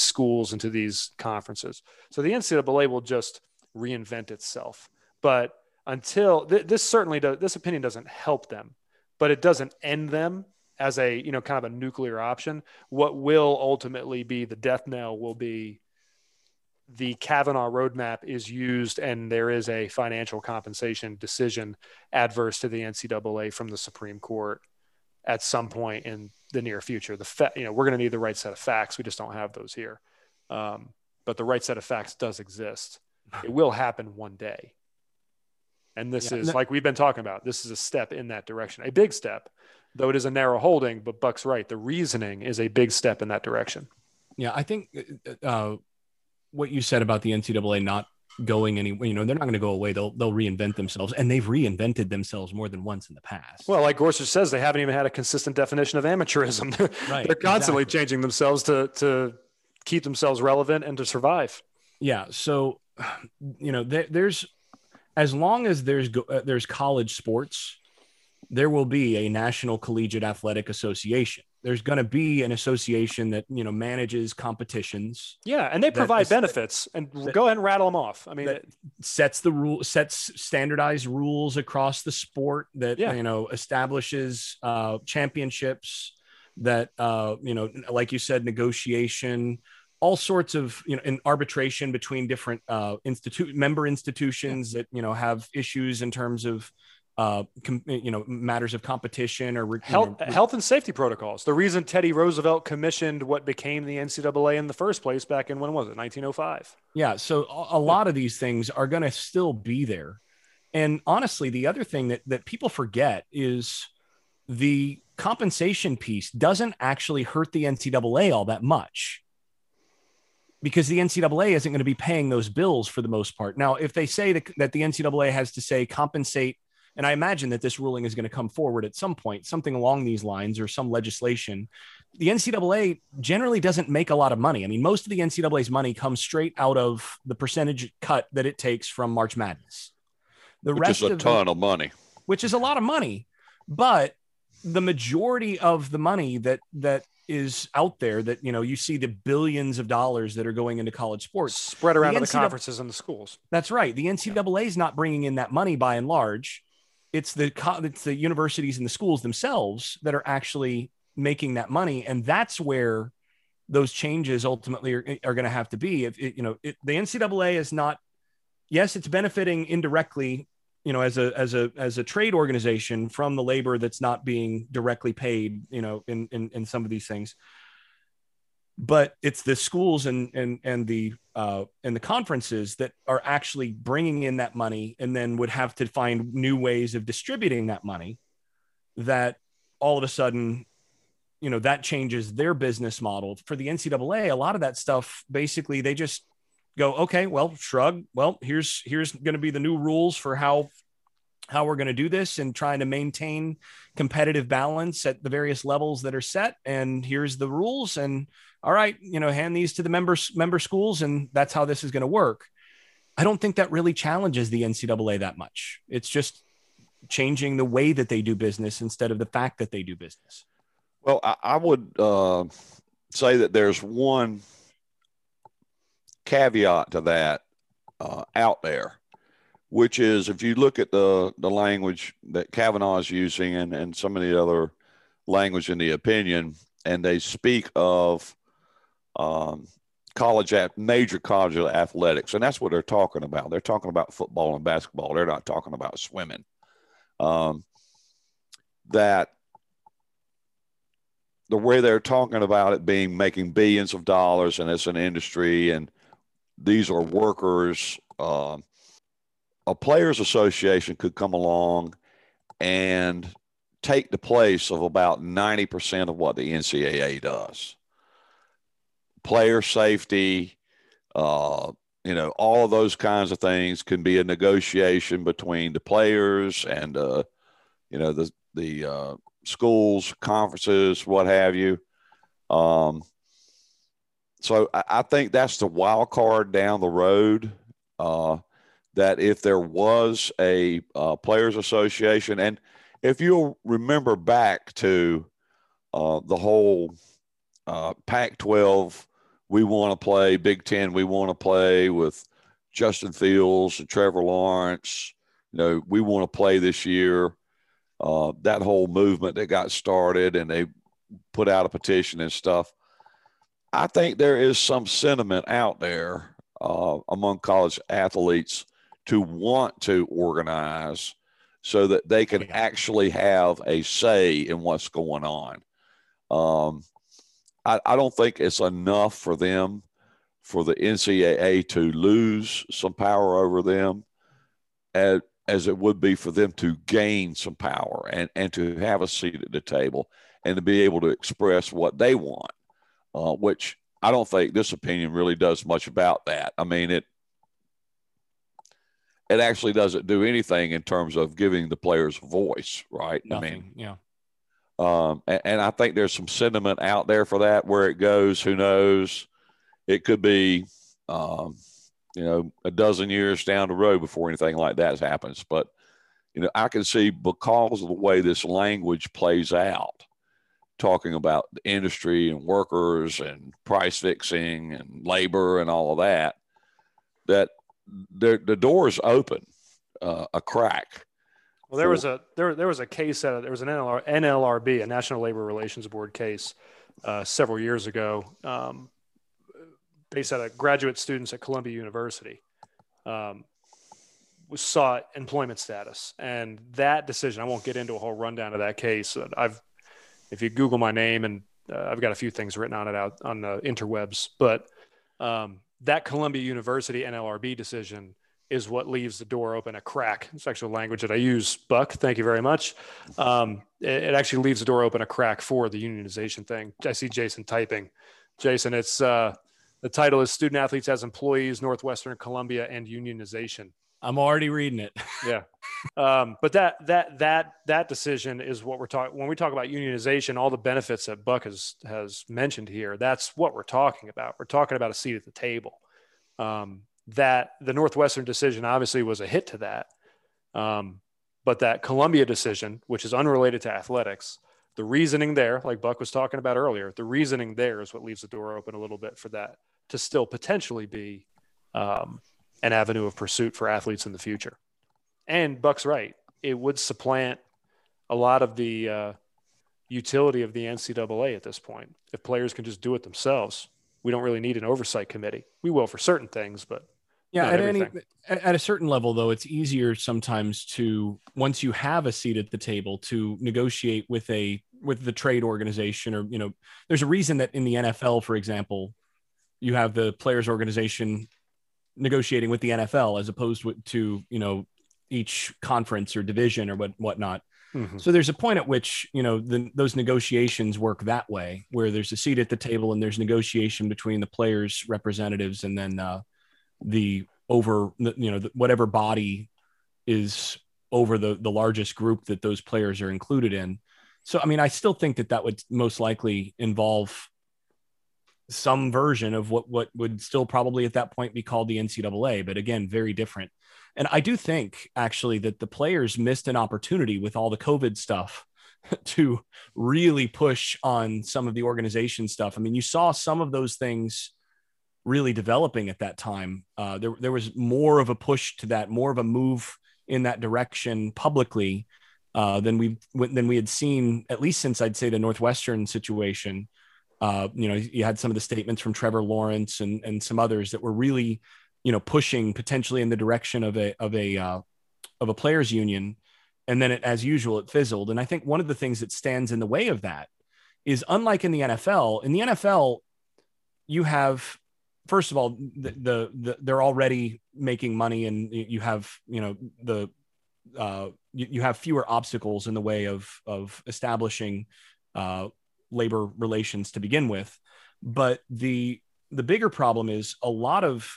schools and to these conferences. So the NCAA will just reinvent itself. But until this opinion doesn't help them, but it doesn't end them as a kind of a nuclear option. What will ultimately be the death knell will be the Kavanaugh roadmap is used and there is a financial compensation decision adverse to the NCAA from the Supreme Court at some point in the near future. We're going to need the right set of facts. We just don't have those here. But the right set of facts does exist. It will happen one day. And this is, like we've been talking about, this is a step in that direction, a big step, though it is a narrow holding, but Buck's right. The reasoning is a big step in that direction. Yeah. I think what you said about the NCAA not going anywhere, you know, they're not going to go away. They'll reinvent themselves, and they've reinvented themselves more than once in the past. Well, like Gorsuch says, they haven't even had a consistent definition of amateurism. They're constantly changing themselves to keep themselves relevant and to survive. Yeah. So, you know, there's, as long as there's college sports, there will be a National Collegiate Athletic Association. There's going to be an association that, you know, manages competitions. Yeah. And they provide benefits, and go ahead and rattle them off. I mean, it sets the rule, sets standardized rules across the sport that, you know, establishes championships that, you know, like you said, negotiation, all sorts of, you know, an arbitration between different member institutions that, you know, have issues in terms of, you know, matters of competition or health and safety protocols. The reason Teddy Roosevelt commissioned what became the NCAA in the first place back in, when was it, 1905? Yeah. So a lot of these things are going to still be there. And honestly, the other thing that people forget is the compensation piece doesn't actually hurt the NCAA all that much, because the NCAA isn't going to be paying those bills for the most part. Now, if they say that the NCAA has to say compensate, and I imagine that this ruling is going to come forward at some point, something along these lines, or some legislation. The NCAA generally doesn't make a lot of money. I mean, most of the NCAA's money comes straight out of the percentage cut that it takes from March Madness. The which rest is a of ton the, of money, which is a lot of money, but the majority of the money that is out there, that, you know, you see the billions of dollars that are going into college sports spread around the conferences and the schools. That's right. The NCAA is not bringing in that money by and large. It's the universities and the schools themselves that are actually making that money. And that's where those changes ultimately are going to have to be. The NCAA is not, yes, it's benefiting indirectly, you know, as a trade organization from the labor that's not being directly paid, you know, in some of these things, but it's the schools and the conferences that are actually bringing in that money, and then would have to find new ways of distributing that money, that all of a sudden, you know, that changes their business model. For the NCAA, a lot of that stuff, basically they just go, okay, well, shrug. Well, here's going to be the new rules for how we're going to do this, and trying to maintain competitive balance at the various levels that are set. And here's the rules, and all right, you know, hand these to the member schools, and that's how this is going to work. I don't think that really challenges the NCAA that much. It's just changing the way that they do business instead of the fact that they do business. Well, I would say that there's one caveat to that out there, which is, if you look at the language that Kavanaugh is using and some of the other language in the opinion, and they speak of major college athletics, and that's what they're talking about. They're talking about football and basketball. They're not talking about swimming. That the way they're talking about it being making billions of dollars, and it's an industry, and these are workers, a players association could come along and take the place of about 90% of what the NCAA does. Player safety, you know, all of those kinds of things can be a negotiation between the players and, you know, the schools, conferences, what have you. So I think that's the wild card down the road. That if there was a players association, and if you'll remember back to the whole Pac-12, we want to play, Big Ten, we want to play with Justin Fields and Trevor Lawrence, you know, we want to play this year, that whole movement that got started, and they put out a petition and stuff. I think there is some sentiment out there among college athletes to want to organize so that they can actually have a say in what's going on. I don't think it's enough for them, for the NCAA to lose some power over them. as it would be for them to gain some power and to have a seat at the table and to be able to express what they want, which I don't think this opinion really does much about that. I mean, it actually doesn't do anything in terms of giving the players a voice, right? Nothing. I mean, yeah. And I think there's some sentiment out there for that. Where it goes, who knows? It could be, a dozen years down the road before anything like that happens. But, I can see, because of the way this language plays out, talking about the industry and workers and price fixing and labor and all of that, that the door is open, a crack. Well, there was a case that there was an NLRB, a National Labor Relations Board case, several years ago, based out of graduate students at Columbia University, sought employment status, and that decision, I won't get into a whole rundown of that case. If you Google my name, and I've got a few things written on it out on the interwebs, but that Columbia University NLRB decision is what leaves the door open a crack. It's actually language that I use, Buck. Thank you very much. It actually leaves the door open a crack for the unionization thing. I see Jason typing. Jason, it's the title is Student Athletes as Employees, Northwestern Columbia and Unionization. I'm already reading it. Yeah. But that decision is what we're talking. When we talk about unionization, all the benefits that Buck has mentioned here, that's what we're talking about. We're talking about a seat at the table. That the Northwestern decision obviously was a hit to that. But that Columbia decision, which is unrelated to athletics, the reasoning there, like Buck was talking about earlier, the reasoning there is what leaves the door open a little bit for that to still potentially be an avenue of pursuit for athletes in the future. And Buck's right. It would supplant a lot of the utility of the NCAA at this point. If players can just do it themselves, we don't really need an oversight committee. We will for certain things, but yeah, at a certain level, though, it's easier sometimes to, once you have a seat at the table, to negotiate with the trade organization, or, there's a reason that in the NFL, for example, you have the players organization negotiating with the NFL as opposed to, each conference or division or whatnot. Mm-hmm. So there's a point at which, those negotiations work that way, where there's a seat at the table and there's negotiation between the players' representatives and then whatever body is over the largest group that those players are included in. So, I mean, I still think that would most likely involve some version of what would still probably at that point be called the NCAA, but again, very different. And I do think actually that the players missed an opportunity with all the COVID stuff to really push on some of the organization stuff. I mean, you saw some of those things really developing at that time. There was more of a push to that, more of a move in that direction publicly than we had seen, at least since, I'd say, the Northwestern situation. You had some of the statements from Trevor Lawrence and some others that were really, pushing potentially in the direction of a players union. And then as usual, it fizzled. And I think one of the things that stands in the way of that is, unlike in the NFL, you have, first of all, they're already making money, and you have, you have fewer obstacles in the way of establishing, labor relations to begin with. But the bigger problem is a lot of,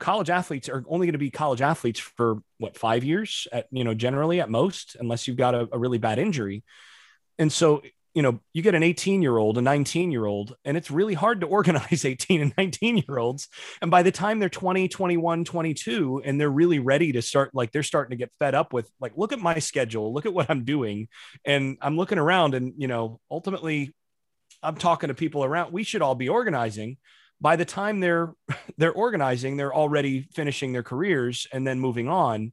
college athletes are only going to be college athletes for 5 years at, generally at most, unless you've got a really bad injury. And so, you get an 18-year-old, a 19-year-old, and it's really hard to organize 18 and 19-year-olds. And by the time they're 20, 21, 22, and they're really ready to start, they're starting to get fed up with, look at my schedule, look at what I'm doing. And I'm looking around and, ultimately I'm talking to people around, we should all be organizing. By the time they're organizing, they're already finishing their careers and then moving on.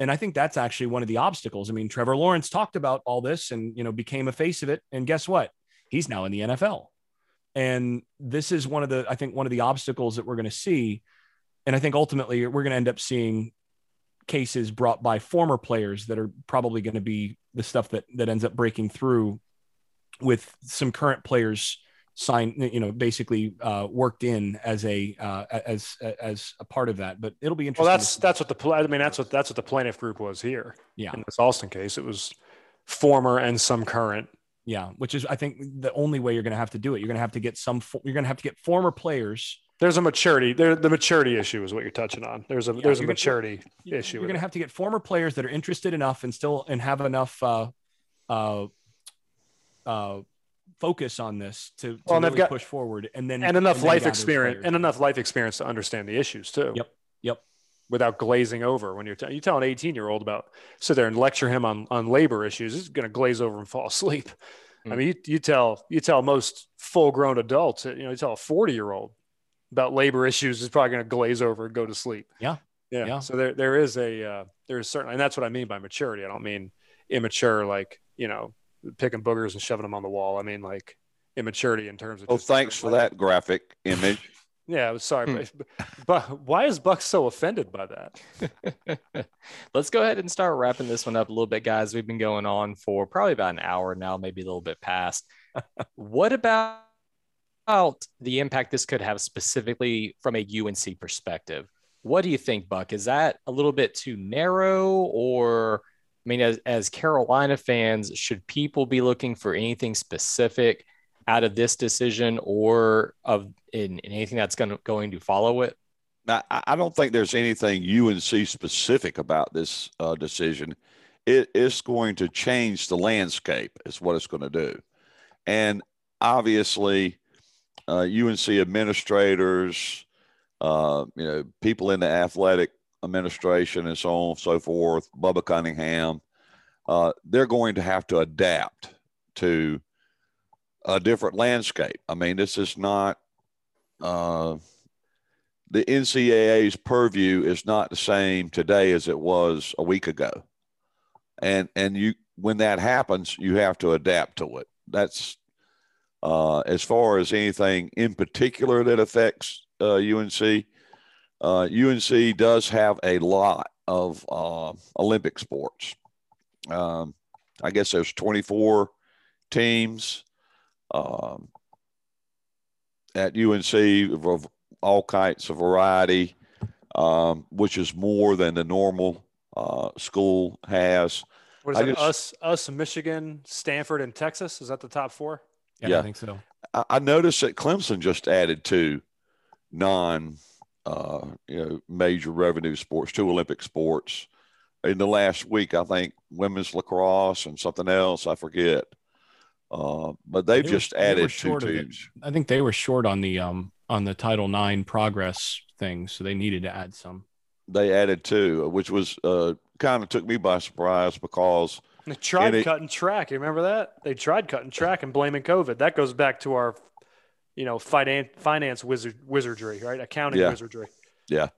And I think that's actually one of the obstacles. I mean, Trevor Lawrence talked about all this and, became a face of it. And guess what? He's now in the NFL. And this is one of the obstacles that we're going to see. And I think ultimately we're going to end up seeing cases brought by former players that are probably going to be the stuff that ends up breaking through with some current players signed, you know, basically worked in as a part of that. But it'll be interesting. Well, that's what the plaintiff group was here. Yeah. In this Alston case, it was former and some current. Yeah, which is, I think, the only way you're going to have to do it. You're going to have to get former players. There's a maturity. The maturity issue is what you're touching on. There's a maturity issue. You're going to have to get former players that are interested enough and have enough focus on this to really push forward, and enough life experience to understand the issues too. Yep. Without glazing over when you tell an 18-year-old about sit there and lecture him on labor issues, he's going to glaze over and fall asleep. Mm-hmm. I mean, you tell most full-grown adults, you tell a 40-year-old about labor issues, is probably going to glaze over and go to sleep. Yeah. So there is certainly, and that's what I mean by maturity. I don't mean immature, like, picking boogers and shoving them on the wall. I mean, like, immaturity in terms of. Oh, thanks for that graphic image. Yeah, I was sorry, but why is Buck so offended by that? Let's go ahead and start wrapping this one up a little bit, guys. We've been going on for probably about an hour now, maybe a little bit past. What about the impact this could have specifically from a UNC perspective? What do you think, Buck? Is that a little bit too narrow? Or, I mean, as Carolina fans, should people be looking for anything specific out of this decision or in anything that's going to follow it? Now, I don't think there's anything UNC specific about this decision. It's going to change the landscape is what it's going to do. And obviously, UNC administrators, people in the athletic administration and so on and so forth, Bubba Cunningham, they're going to have to adapt to a different landscape. I mean, this is not the NCAA's purview is not the same today as it was a week ago. And you, when that happens, you have to adapt to it. That's as far as anything in particular that affects UNC. UNC does have a lot of Olympic sports. I guess there's 24 teams at UNC of all kinds of variety, which is more than the normal school has. What is it? Us, Michigan, Stanford, and Texas. Is that the top four? Yeah, I think so. I noticed that Clemson just added two major revenue sports, two Olympic sports in the last week. I think women's lacrosse and something else, I forget. But they've just added two teams. I think they were short on the Title IX progress thing, so they needed to add some. They added two, which was kind of took me by surprise because they tried cutting track. You remember that? They tried cutting track and blaming COVID. That goes back to our, finance wizardry, right? Accounting wizardry. Yeah.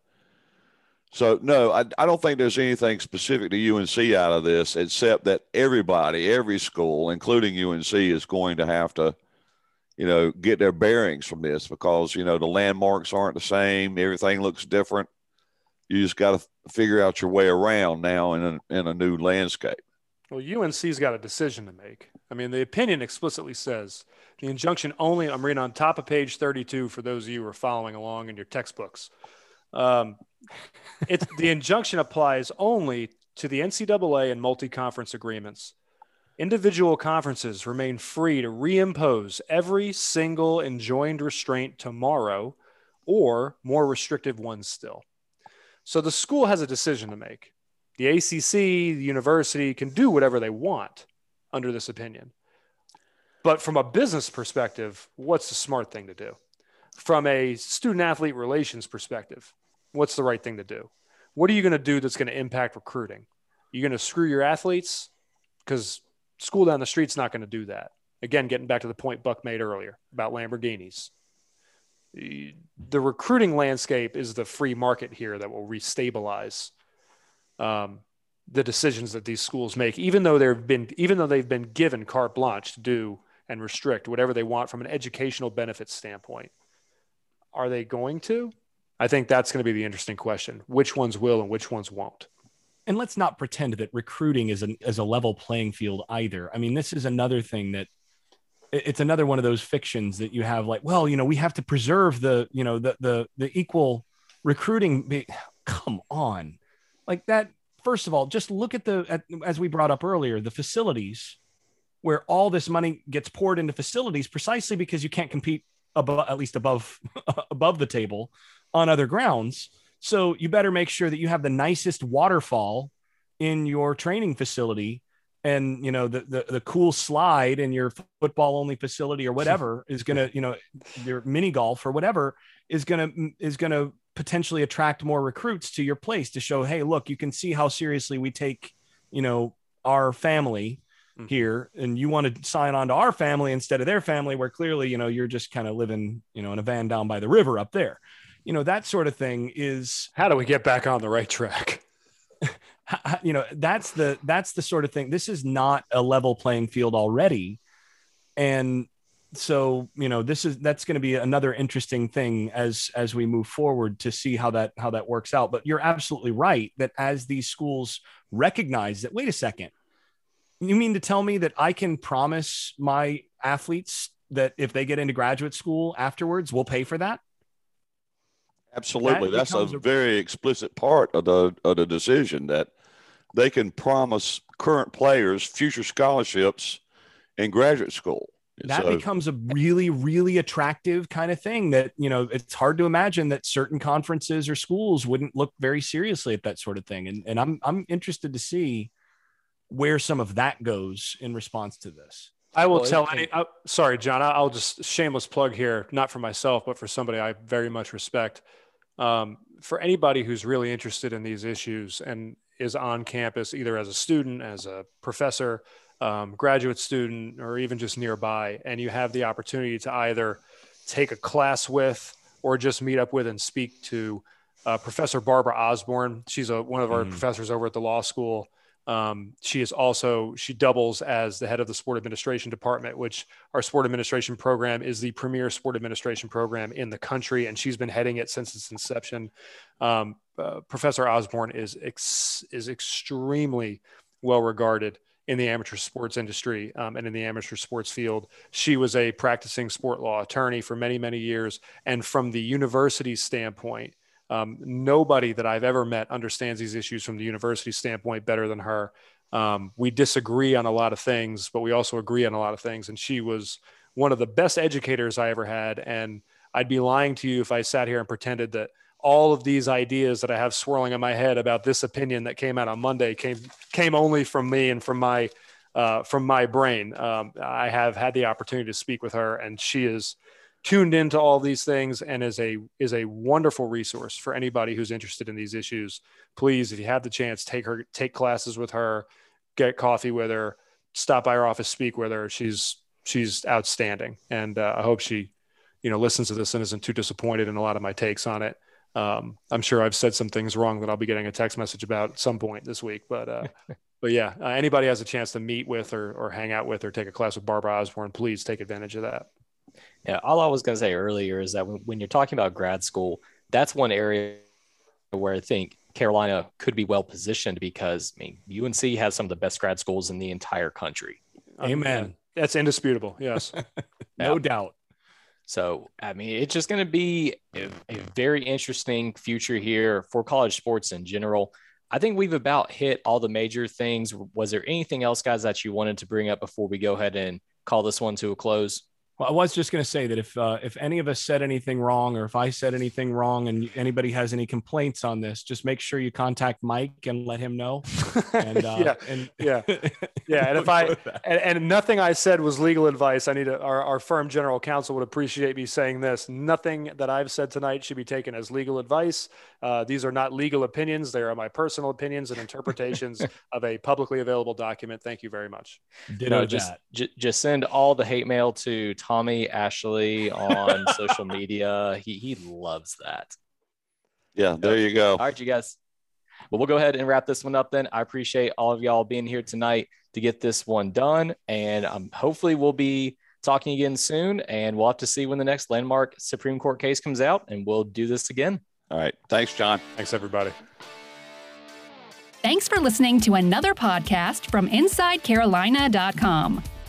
So, no, I don't think there's anything specific to UNC out of this, except that every school, including UNC, is going to have to, get their bearings from this because, the landmarks aren't the same. Everything looks different. You just got to figure out your way around now in a new landscape. Well, UNC's got a decision to make. I mean, the opinion explicitly says the injunction only – I'm reading on top of page 32 for those of you who are following along in your textbooks. The injunction applies only to the NCAA and multi-conference agreements. Individual conferences remain free to reimpose every single enjoined restraint tomorrow or more restrictive ones still. So the school has a decision to make. The ACC, the university can do whatever they want under this opinion. But from a business perspective, what's the smart thing to do? From a student-athlete relations perspective, what's the right thing to do? What are you going to do that's going to impact recruiting? You're going to screw your athletes because school down the street's not going to do that. Again, getting back to the point Buck made earlier about Lamborghinis. The recruiting landscape is the free market here that will restabilize the decisions that these schools make, even though they've been given carte blanche to do and restrict whatever they want from an educational benefits standpoint. Are they going to? I think that's going to be the interesting question. Which ones will and which ones won't? And let's not pretend that recruiting is a level playing field either. I mean, this is another thing that it's another one of those fictions that you have, like, well, you know, we have to preserve the, you know, the equal recruiting. Come on, like that. First of all, just look at as we brought up earlier, the facilities where all this money gets poured into facilities precisely because you can't compete above, at least above the table on other grounds. So you better make sure that you have the nicest waterfall in your training facility and, you know, the cool slide in your football only facility or whatever is going to, you know, your mini golf or whatever is going to potentially attract more recruits to your place to show, hey, look, you can see how seriously we take, you know, our family here, and you want to sign on to our family instead of their family, where clearly, you know, you're just kind of living, you know, in a van down by the river up there. You know, that sort of thing is, how do we get back on the right track? You know, that's the sort of thing. This is not a level playing field already. And so, you know, that's going to be another interesting thing as we move forward to see how that works out. But you're absolutely right that as these schools recognize that, wait a second, you mean to tell me that I can promise my athletes that if they get into graduate school afterwards, we'll pay for that? Absolutely. That's a very explicit part of the decision, that they can promise current players future scholarships in graduate school. That becomes a really, really attractive kind of thing that, you know, it's hard to imagine that certain conferences or schools wouldn't look very seriously at that sort of thing. And I'm interested to see where some of that goes in response to this. I will sorry, John, I'll just shameless plug here, not for myself, but for somebody I very much respect. For anybody who's really interested in these issues and is on campus, either as a student, as a professor, graduate student, or even just nearby, and you have the opportunity to either take a class with or just meet up with and speak to Professor Barbara Osborne. She's one of our professors over at the law school. She doubles as the head of the sport administration department, which our sport administration program is the premier sport administration program in the country. And she's been heading it since its inception. Professor Osborne is extremely well regarded in the amateur sports industry and in the amateur sports field. She was a practicing sport law attorney for many, many years. And from the university standpoint, nobody that I've ever met understands these issues from the university standpoint better than her. We disagree on a lot of things, but we also agree on a lot of things. And she was one of the best educators I ever had. And I'd be lying to you if I sat here and pretended that all of these ideas that I have swirling in my head about this opinion that came out on Monday came only from me and from my brain. I have had the opportunity to speak with her, and she is tuned into all these things and is a wonderful resource for anybody who's interested in these issues. Please, if you have the chance, take classes with her, get coffee with her, stop by her office, speak with her. She's outstanding. And I hope she, you know, listens to this and isn't too disappointed in a lot of my takes on it. I'm sure I've said some things wrong that I'll be getting a text message about at some point this week, but yeah, anybody has a chance to meet with or hang out with, or take a class with Barbara Osborne, please take advantage of that. Yeah, all I was going to say earlier is that when you're talking about grad school, that's one area where I think Carolina could be well positioned, because I mean, UNC has some of the best grad schools in the entire country. Amen. That's indisputable. Yes. No doubt. So, I mean, it's just going to be a very interesting future here for college sports in general. I think we've about hit all the major things. Was there anything else, guys, that you wanted to bring up before we go ahead and call this one to a close? Well, I was just going to say that if any of us said anything wrong, or if I said anything wrong, and anybody has any complaints on this, just make sure you contact Mike and let him know. And, yeah. And if nothing I said was legal advice, our firm general counsel would appreciate me saying this. Nothing that I've said tonight should be taken as legal advice. These are not legal opinions. They are my personal opinions and interpretations of a publicly available document. Thank you very much. Just send all the hate mail to Tommy Ashley on social media. He loves that. Yeah, there you go. All right, you guys. Well, we'll go ahead and wrap this one up then. I appreciate all of y'all being here tonight to get this one done. And hopefully we'll be talking again soon. And we'll have to see when the next landmark Supreme Court case comes out, and we'll do this again. All right. Thanks, John. Thanks, everybody. Thanks for listening to another podcast from InsideCarolina.com.